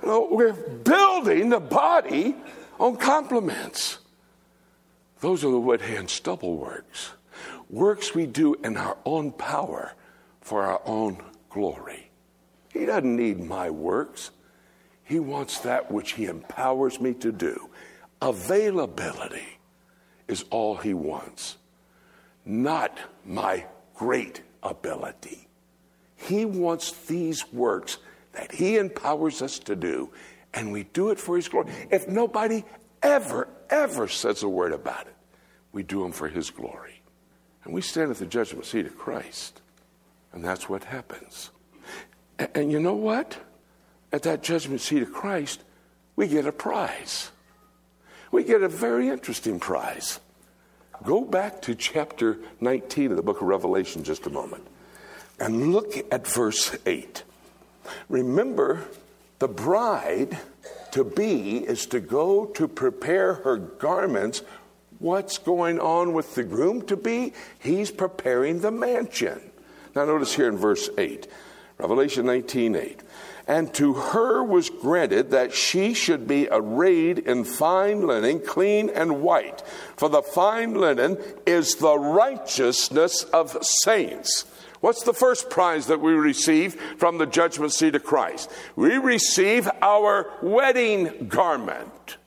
You know, we're building the body on compliments. Those are the wood, hay, and stubble works. Works we do in our own power for our own glory. He doesn't need my works. He wants that which he empowers me to do. Availability is all he wants, not my great ability. He wants these works that he empowers us to do, and we do it for his glory. If nobody ever, ever says a word about it, we do them for his glory. And we stand at the judgment seat of Christ. And that's what happens. And, and you know what? At that judgment seat of Christ, we get a prize. We get a very interesting prize. Go back to chapter nineteen of the book of Revelation just a moment and look at verse eight. Remember, the bride to be is to go to prepare her garments. What's going on with the groom to be? He's preparing the mansion. Now notice here in verse eight, Revelation nineteen eight. And to her was granted that she should be arrayed in fine linen, clean and white. For the fine linen is the righteousness of saints. What's the first prize that we receive from the judgment seat of Christ? We receive our wedding garment.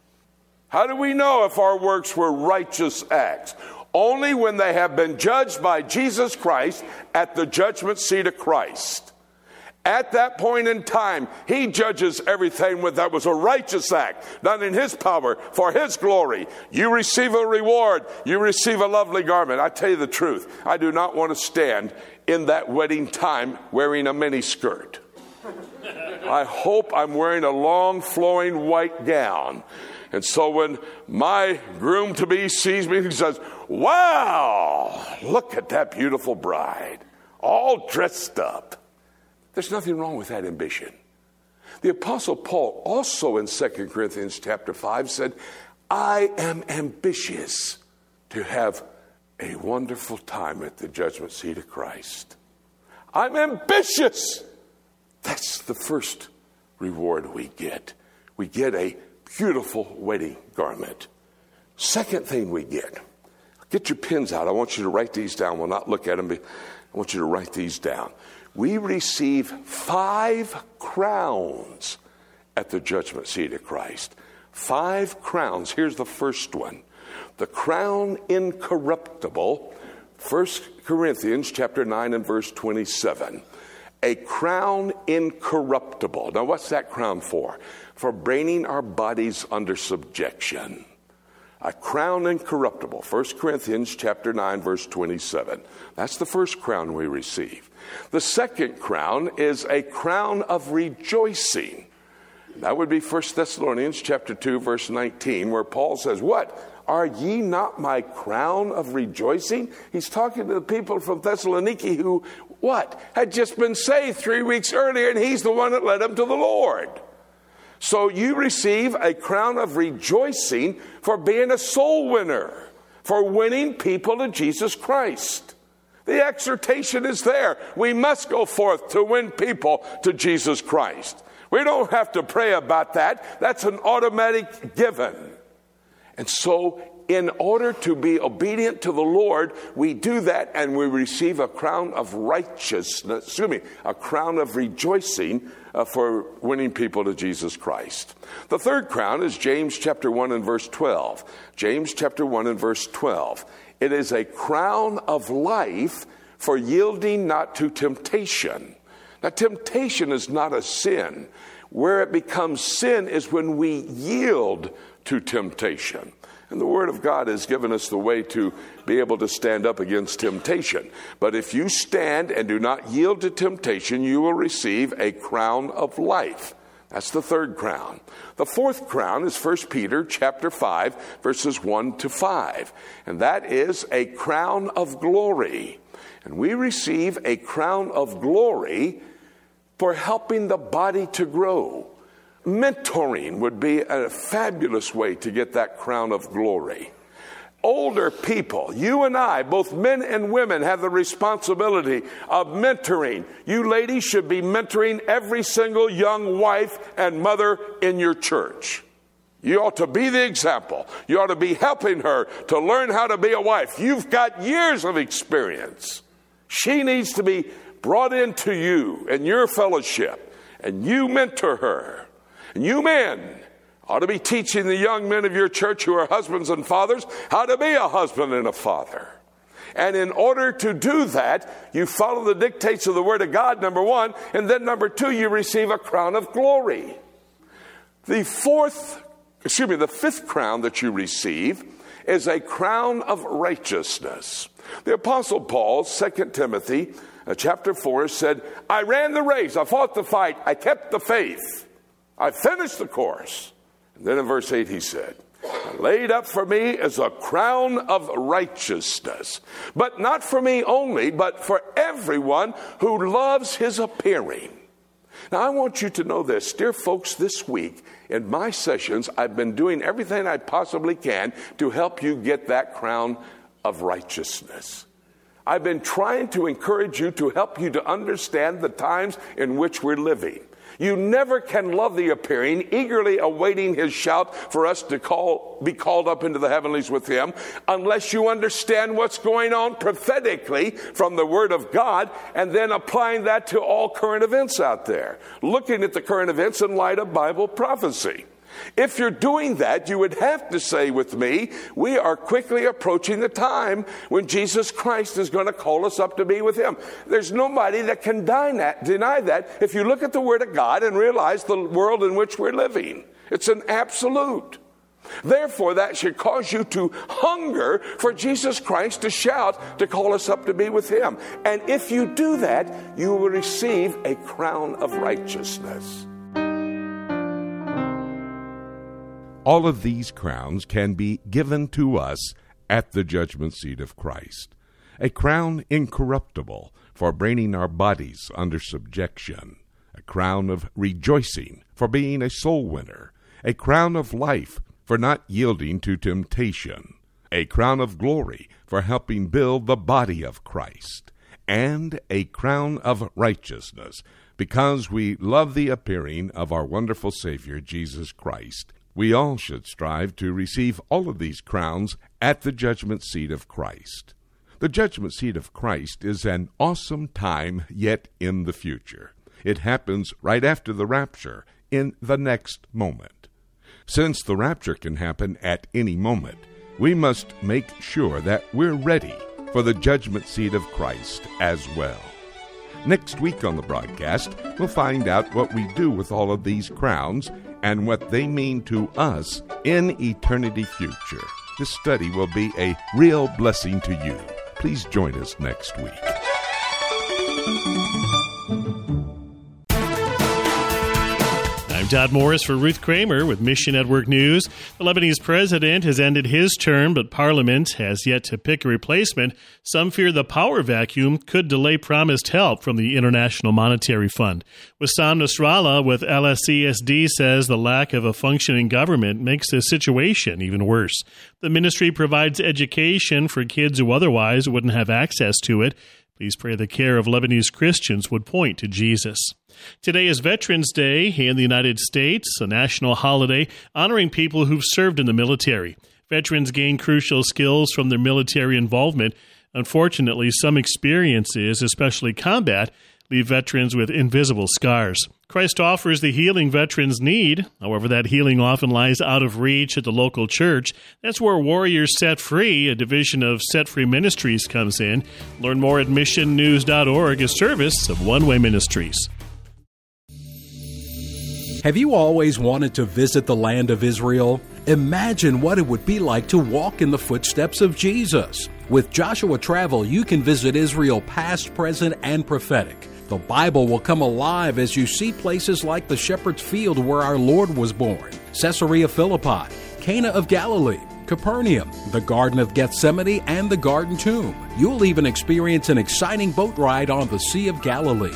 How do we know if our works were righteous acts? Only when they have been judged by Jesus Christ at the judgment seat of Christ. At that point in time, he judges everything with that was a righteous act done in his power for his glory. You receive a reward. You receive a lovely garment. I tell you the truth. I do not want to stand in that wedding time wearing a mini skirt. I hope I'm wearing a long flowing white gown. And so when my groom-to-be sees me, he says, wow, look at that beautiful bride, all dressed up. There's nothing wrong with that ambition. The Apostle Paul also in Second Corinthians chapter five said, I am ambitious to have a wonderful time at the judgment seat of Christ. I'm ambitious. That's the first reward we get. We get a beautiful wedding garment. Second thing we get, get your pens out. I want you to write these down. We'll not look at them, but I want you to write these down. We receive five crowns at the judgment seat of Christ. Five crowns. Here's the first one. The crown incorruptible. First Corinthians chapter nine and verse twenty-seven. A crown incorruptible. Now, what's that crown for? For bringing our bodies under subjection. A crown incorruptible. First Corinthians chapter nine, verse twenty-seven. That's the first crown we receive. The second crown is a crown of rejoicing. That would be First Thessalonians chapter two, verse nineteen, where Paul says, what? Are ye not my crown of rejoicing? He's talking to the people from Thessaloniki who, what? Had just been saved three weeks earlier, and he's the one that led them to the Lord. So you receive a crown of rejoicing for being a soul winner, for winning people to Jesus Christ. The exhortation is there. We must go forth to win people to Jesus Christ. We don't have to pray about that. That's an automatic given. And so in order to be obedient to the Lord, we do that and we receive a crown of righteousness, excuse me, a crown of rejoicing uh, for winning people to Jesus Christ. The third crown is James chapter one and verse twelve. James chapter one and verse twelve. It is a crown of life for yielding not to temptation. Now, temptation is not a sin. Where it becomes sin is when we yield to temptation. And the Word of God has given us the way to be able to stand up against temptation. But if you stand and do not yield to temptation, you will receive a crown of life. That's the third crown. The fourth crown is First Peter chapter five, verses one to five. And that is a crown of glory. And we receive a crown of glory for helping the body to grow. Mentoring would be a fabulous way to get that crown of glory. Older people, you and I, both men and women, have the responsibility of mentoring. You ladies should be mentoring every single young wife and mother in your church. You ought to be the example. You ought to be helping her to learn how to be a wife. You've got years of experience. She needs to be brought into you and your fellowship, and you mentor her. And you men ought to be teaching the young men of your church who are husbands and fathers how to be a husband and a father. And in order to do that, you follow the dictates of the Word of God, number one, and then number two, you receive a crown of glory. The fourth, excuse me, the fifth crown that you receive is a crown of righteousness. The Apostle Paul, Second Timothy uh, chapter four, said, I ran the race, I fought the fight, I kept the faith. I finished the course. And then in verse eight, he said, laid up for me is a crown of righteousness, but not for me only, but for everyone who loves his appearing. Now, I want you to know this, dear folks, this week in my sessions, I've been doing everything I possibly can to help you get that crown of righteousness. I've been trying to encourage you to help you to understand the times in which we're living. You never can love the appearing, eagerly awaiting his shout for us to call, be called up into the heavenlies with him, unless you understand what's going on prophetically from the Word of God and then applying that to all current events out there, looking at the current events in light of Bible prophecy. If you're doing that, you would have to say with me, we are quickly approaching the time when Jesus Christ is going to call us up to be with him. There's nobody that can deny that if you look at the Word of God and realize the world in which we're living. It's an absolute. Therefore, that should cause you to hunger for Jesus Christ to shout to call us up to be with him. And if you do that, you will receive a crown of righteousness. All of these crowns can be given to us at the judgment seat of Christ. A crown incorruptible for bringing our bodies under subjection. A crown of rejoicing for being a soul winner. A crown of life for not yielding to temptation. A crown of glory for helping build the body of Christ. And a crown of righteousness because we love the appearing of our wonderful Savior, Jesus Christ. We all should strive to receive all of these crowns at the judgment seat of Christ. The judgment seat of Christ is an awesome time yet in the future. It happens right after the rapture, in the next moment. Since the rapture can happen at any moment, we must make sure that we're ready for the judgment seat of Christ as well. Next week on the broadcast, we'll find out what we do with all of these crowns and what they mean to us in eternity future. This study will be a real blessing to you. Please join us next week. Todd Morris for Ruth Kramer with Mission Network News. The Lebanese president has ended his term, but parliament has yet to pick a replacement. Some fear the power vacuum could delay promised help from the International Monetary Fund. Wissam Nasrallah with L S C S D says the lack of a functioning government makes the situation even worse. The ministry provides education for kids who otherwise wouldn't have access to it. Please pray the care of Lebanese Christians would point to Jesus. Today is Veterans Day in the United States, a national holiday honoring people who've served in the military. Veterans gain crucial skills from their military involvement. Unfortunately, some experiences, especially combat, leave veterans with invisible scars. Christ offers the healing veterans need. However, that healing often lies out of reach at the local church. That's where Warriors Set Free, a division of Set Free Ministries, comes in. Learn more at mission news dot org, a service of One-Way Ministries. Have you always wanted to visit the land of Israel? Imagine what it would be like to walk in the footsteps of Jesus. With Joshua Travel, you can visit Israel past, present, and prophetic. The Bible will come alive as you see places like the Shepherd's Field where our Lord was born, Caesarea Philippi, Cana of Galilee, Capernaum, the Garden of Gethsemane, and the Garden Tomb. You'll even experience an exciting boat ride on the Sea of Galilee.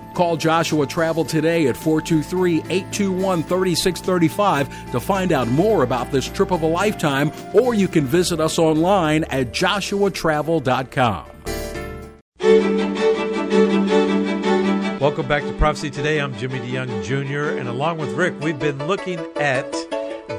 Call Joshua Travel today at four two three, eight two one, three six three five to find out more about this trip of a lifetime, or you can visit us online at joshua travel dot com. Welcome back to Prophecy Today. I'm Jimmy DeYoung Junior, and along with Rick, we've been looking at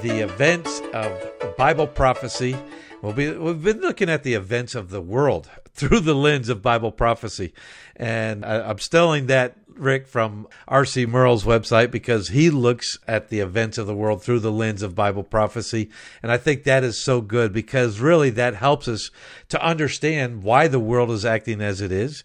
the events of Bible prophecy. We'll be, we've been looking at the events of the world through the lens of Bible prophecy. And I, I'm stealing that, Rick, from R C. Murrow's website, because he looks at the events of the world through the lens of Bible prophecy. And I think that is so good, because really that helps us to understand why the world is acting as it is.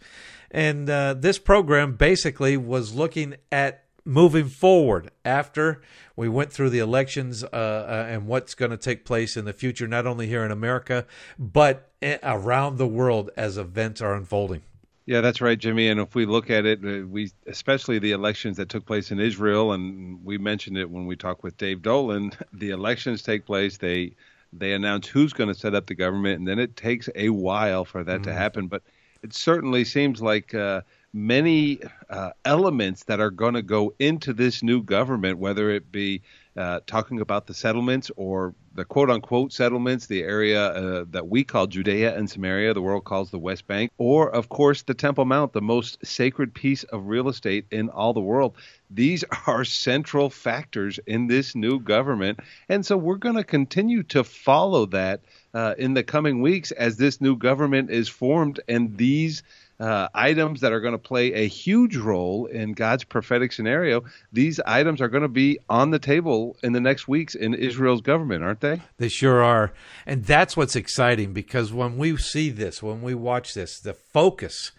And uh, this program basically was looking at moving forward after we went through the elections uh, uh, and what's going to take place in the future, not only here in America, but around the world as events are unfolding. Yeah, that's right, Jimmy. And if we look at it, we especially the elections that took place in Israel, and we mentioned it when we talked with Dave Dolan, the elections take place, they they announce who's going to set up the government, and then it takes a while for that mm. to happen. But it certainly seems like uh, many uh, elements that are going to go into this new government, whether it be uh, talking about the settlements or the quote-unquote settlements, the area uh, that we call Judea and Samaria, the world calls the West Bank, or, of course, the Temple Mount, the most sacred piece of real estate in all the world. These are central factors in this new government, and so we're going to continue to follow that uh, in the coming weeks as this new government is formed, and these Uh, items that are going to play a huge role in God's prophetic scenario, these items are going to be on the table in the next weeks in Israel's government, aren't they? They sure are. And that's what's exciting, because when we see this, when we watch this, the focus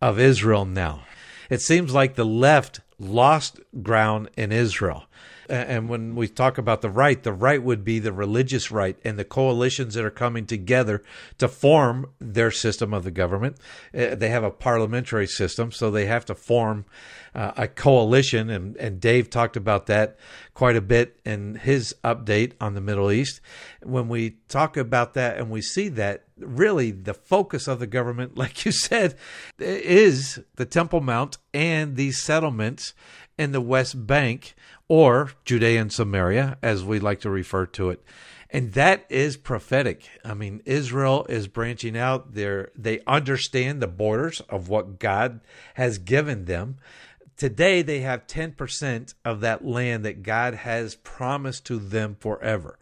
of Israel now, it seems like the left lost ground in Israel. And when we talk about the right, the right would be the religious right and the coalitions that are coming together to form their system of the government. They have a parliamentary system, so they have to form uh, a coalition. And, and Dave talked about that quite a bit in his update on the Middle East. When we talk about that and we see that, really the focus of the government, like you said, is the Temple Mount and these settlements in the West Bank, or Judea and Samaria, as we like to refer to it. And that is prophetic. I mean, Israel is branching out there. They understand the borders of what God has given them. Today, they have ten percent of that land that God has promised to them forever.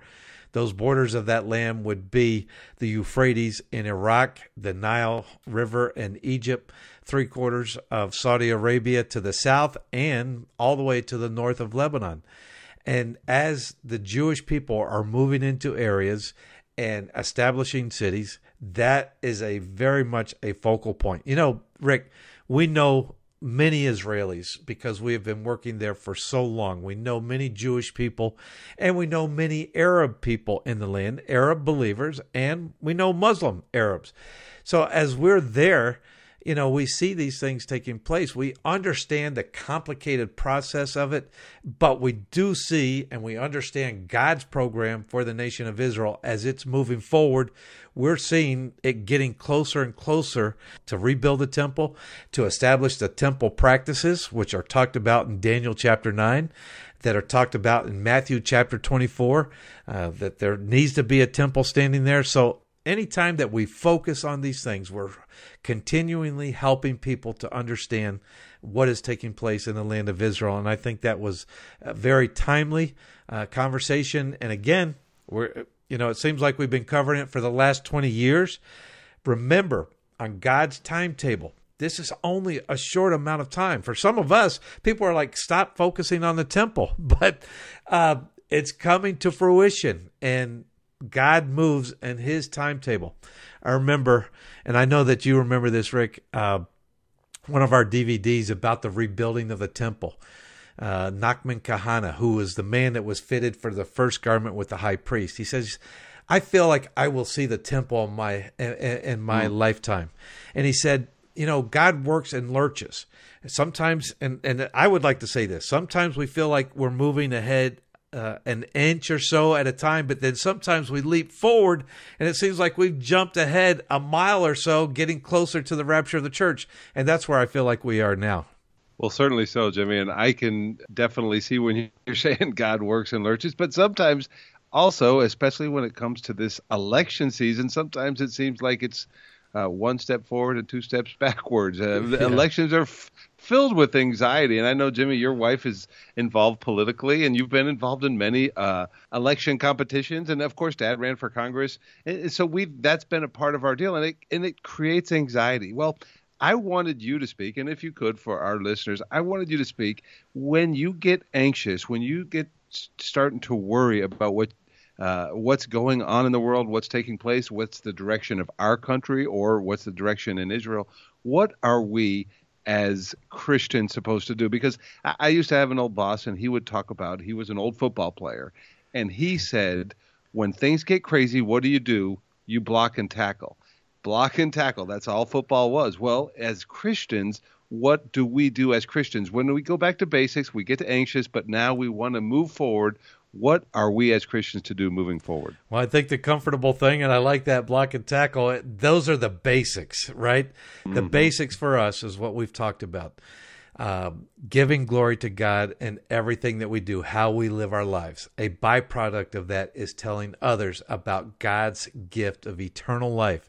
Those borders of that land would be the Euphrates in Iraq, the Nile River in Egypt, three quarters of Saudi Arabia to the south, and all the way to the north of Lebanon. And as the Jewish people are moving into areas and establishing cities, that is a very much a focal point. You know, Rick, we know many Israelis because we have been working there for so long. We know many Jewish people, and we know many Arab people in the land, Arab believers, and we know Muslim Arabs. So as we're there, you know, we see these things taking place. We understand the complicated process of it, but we do see and we understand God's program for the nation of Israel as it's moving forward. We're seeing it getting closer and closer to rebuild the temple, to establish the temple practices, which are talked about in Daniel chapter nine, that are talked about in Matthew chapter twenty-four, uh, that there needs to be a temple standing there. So anytime that we focus on these things, we're continually helping people to understand what is taking place in the land of Israel. And I think that was a very timely uh, conversation. And again, we're, you know, it seems like we've been covering it for the last twenty years. Remember, on God's timetable, this is only a short amount of time. For some of us, people are like, stop focusing on the temple, but uh, it's coming to fruition. And God moves in his timetable. I remember, and I know that you remember this, Rick, uh, one of our D V Ds about the rebuilding of the temple. Uh, Nachman Kahana, who was the man that was fitted for the first garment with the high priest. He says, I feel like I will see the temple in my, in, in my mm. lifetime. And he said, you know, God works in lurches. Sometimes, and, and I would like to say this, sometimes we feel like we're moving ahead Uh, an inch or so at a time, but then sometimes we leap forward and it seems like we've jumped ahead a mile or so, getting closer to the rapture of the church. And that's where I feel like we are now. Well, certainly so, Jimmy. And I can definitely see when you're saying God works in lurches, but sometimes also, especially when it comes to this election season, sometimes it seems like it's uh, one step forward and two steps backwards. Uh, yeah. Elections are f- filled with anxiety. And I know, Jimmy, your wife is involved politically, and you've been involved in many uh, election competitions. And of course, Dad ran for Congress. And so we that's been a part of our deal, and it, and it creates anxiety. Well, I wanted you to speak, and if you could, for our listeners, I wanted you to speak when you get anxious, when you get starting to worry about what Uh, what's going on in the world, what's taking place, what's the direction of our country, or what's the direction in Israel. What are we as Christians supposed to do? Because I, I used to have an old boss, and he would talk about, he was an old football player, and he said, when things get crazy, what do you do? You block and tackle. Block and tackle. That's all football was. Well, as Christians, what do we do as Christians? When we go back to basics, we get anxious, but now we want to move forward. What are we as Christians to do moving forward? Well, I think the comfortable thing, and I like that block and tackle, those are the basics, right? Mm-hmm. The basics for us is what we've talked about. Uh, giving glory to God in everything that we do, how we live our lives. A byproduct of that is telling others about God's gift of eternal life.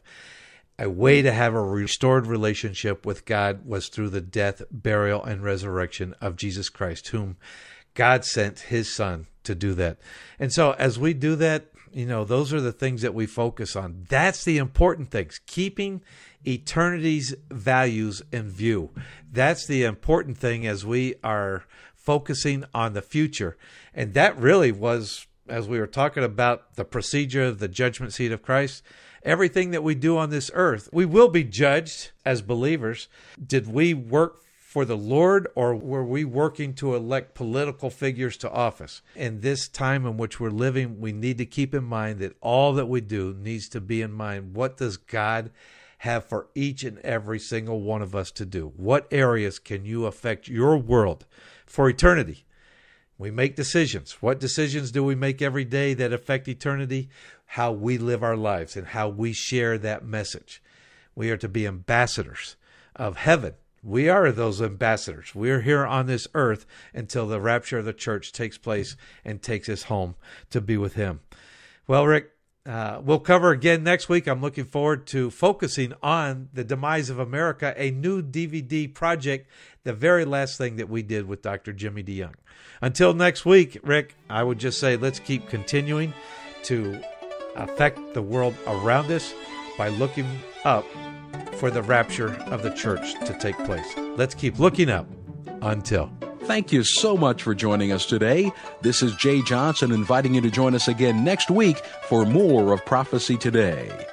A way to have a restored relationship with God was through the death, burial, and resurrection of Jesus Christ, whom God sent his son to do that. And so as we do that, you know, those are the things that we focus on. That's the important things, keeping eternity's values in view. That's the important thing as we are focusing on the future. And that really was, as we were talking about the procedure of the judgment seat of Christ, everything that we do on this earth, we will be judged as believers. Did we work for the Lord, or were we working to elect political figures to office? In this time in which we're living, we need to keep in mind that all that we do needs to be in mind. What does God have for each and every single one of us to do? What areas can you affect your world for eternity? We make decisions. What decisions do we make every day that affect eternity? How we live our lives and how we share that message. We are to be ambassadors of heaven. We are those ambassadors. We're here on this earth until the rapture of the church takes place and takes us home to be with him. Well, Rick, uh, we'll cover again next week. I'm looking forward to focusing on the demise of America, a new D V D project, the very last thing that we did with Doctor Jimmy DeYoung. Until next week, Rick, I would just say let's keep continuing to affect the world around us by looking up for the rapture of the church to take place. Let's keep looking up until. Thank you so much for joining us today. This is Jay Johnson inviting you to join us again next week for more of Prophecy Today.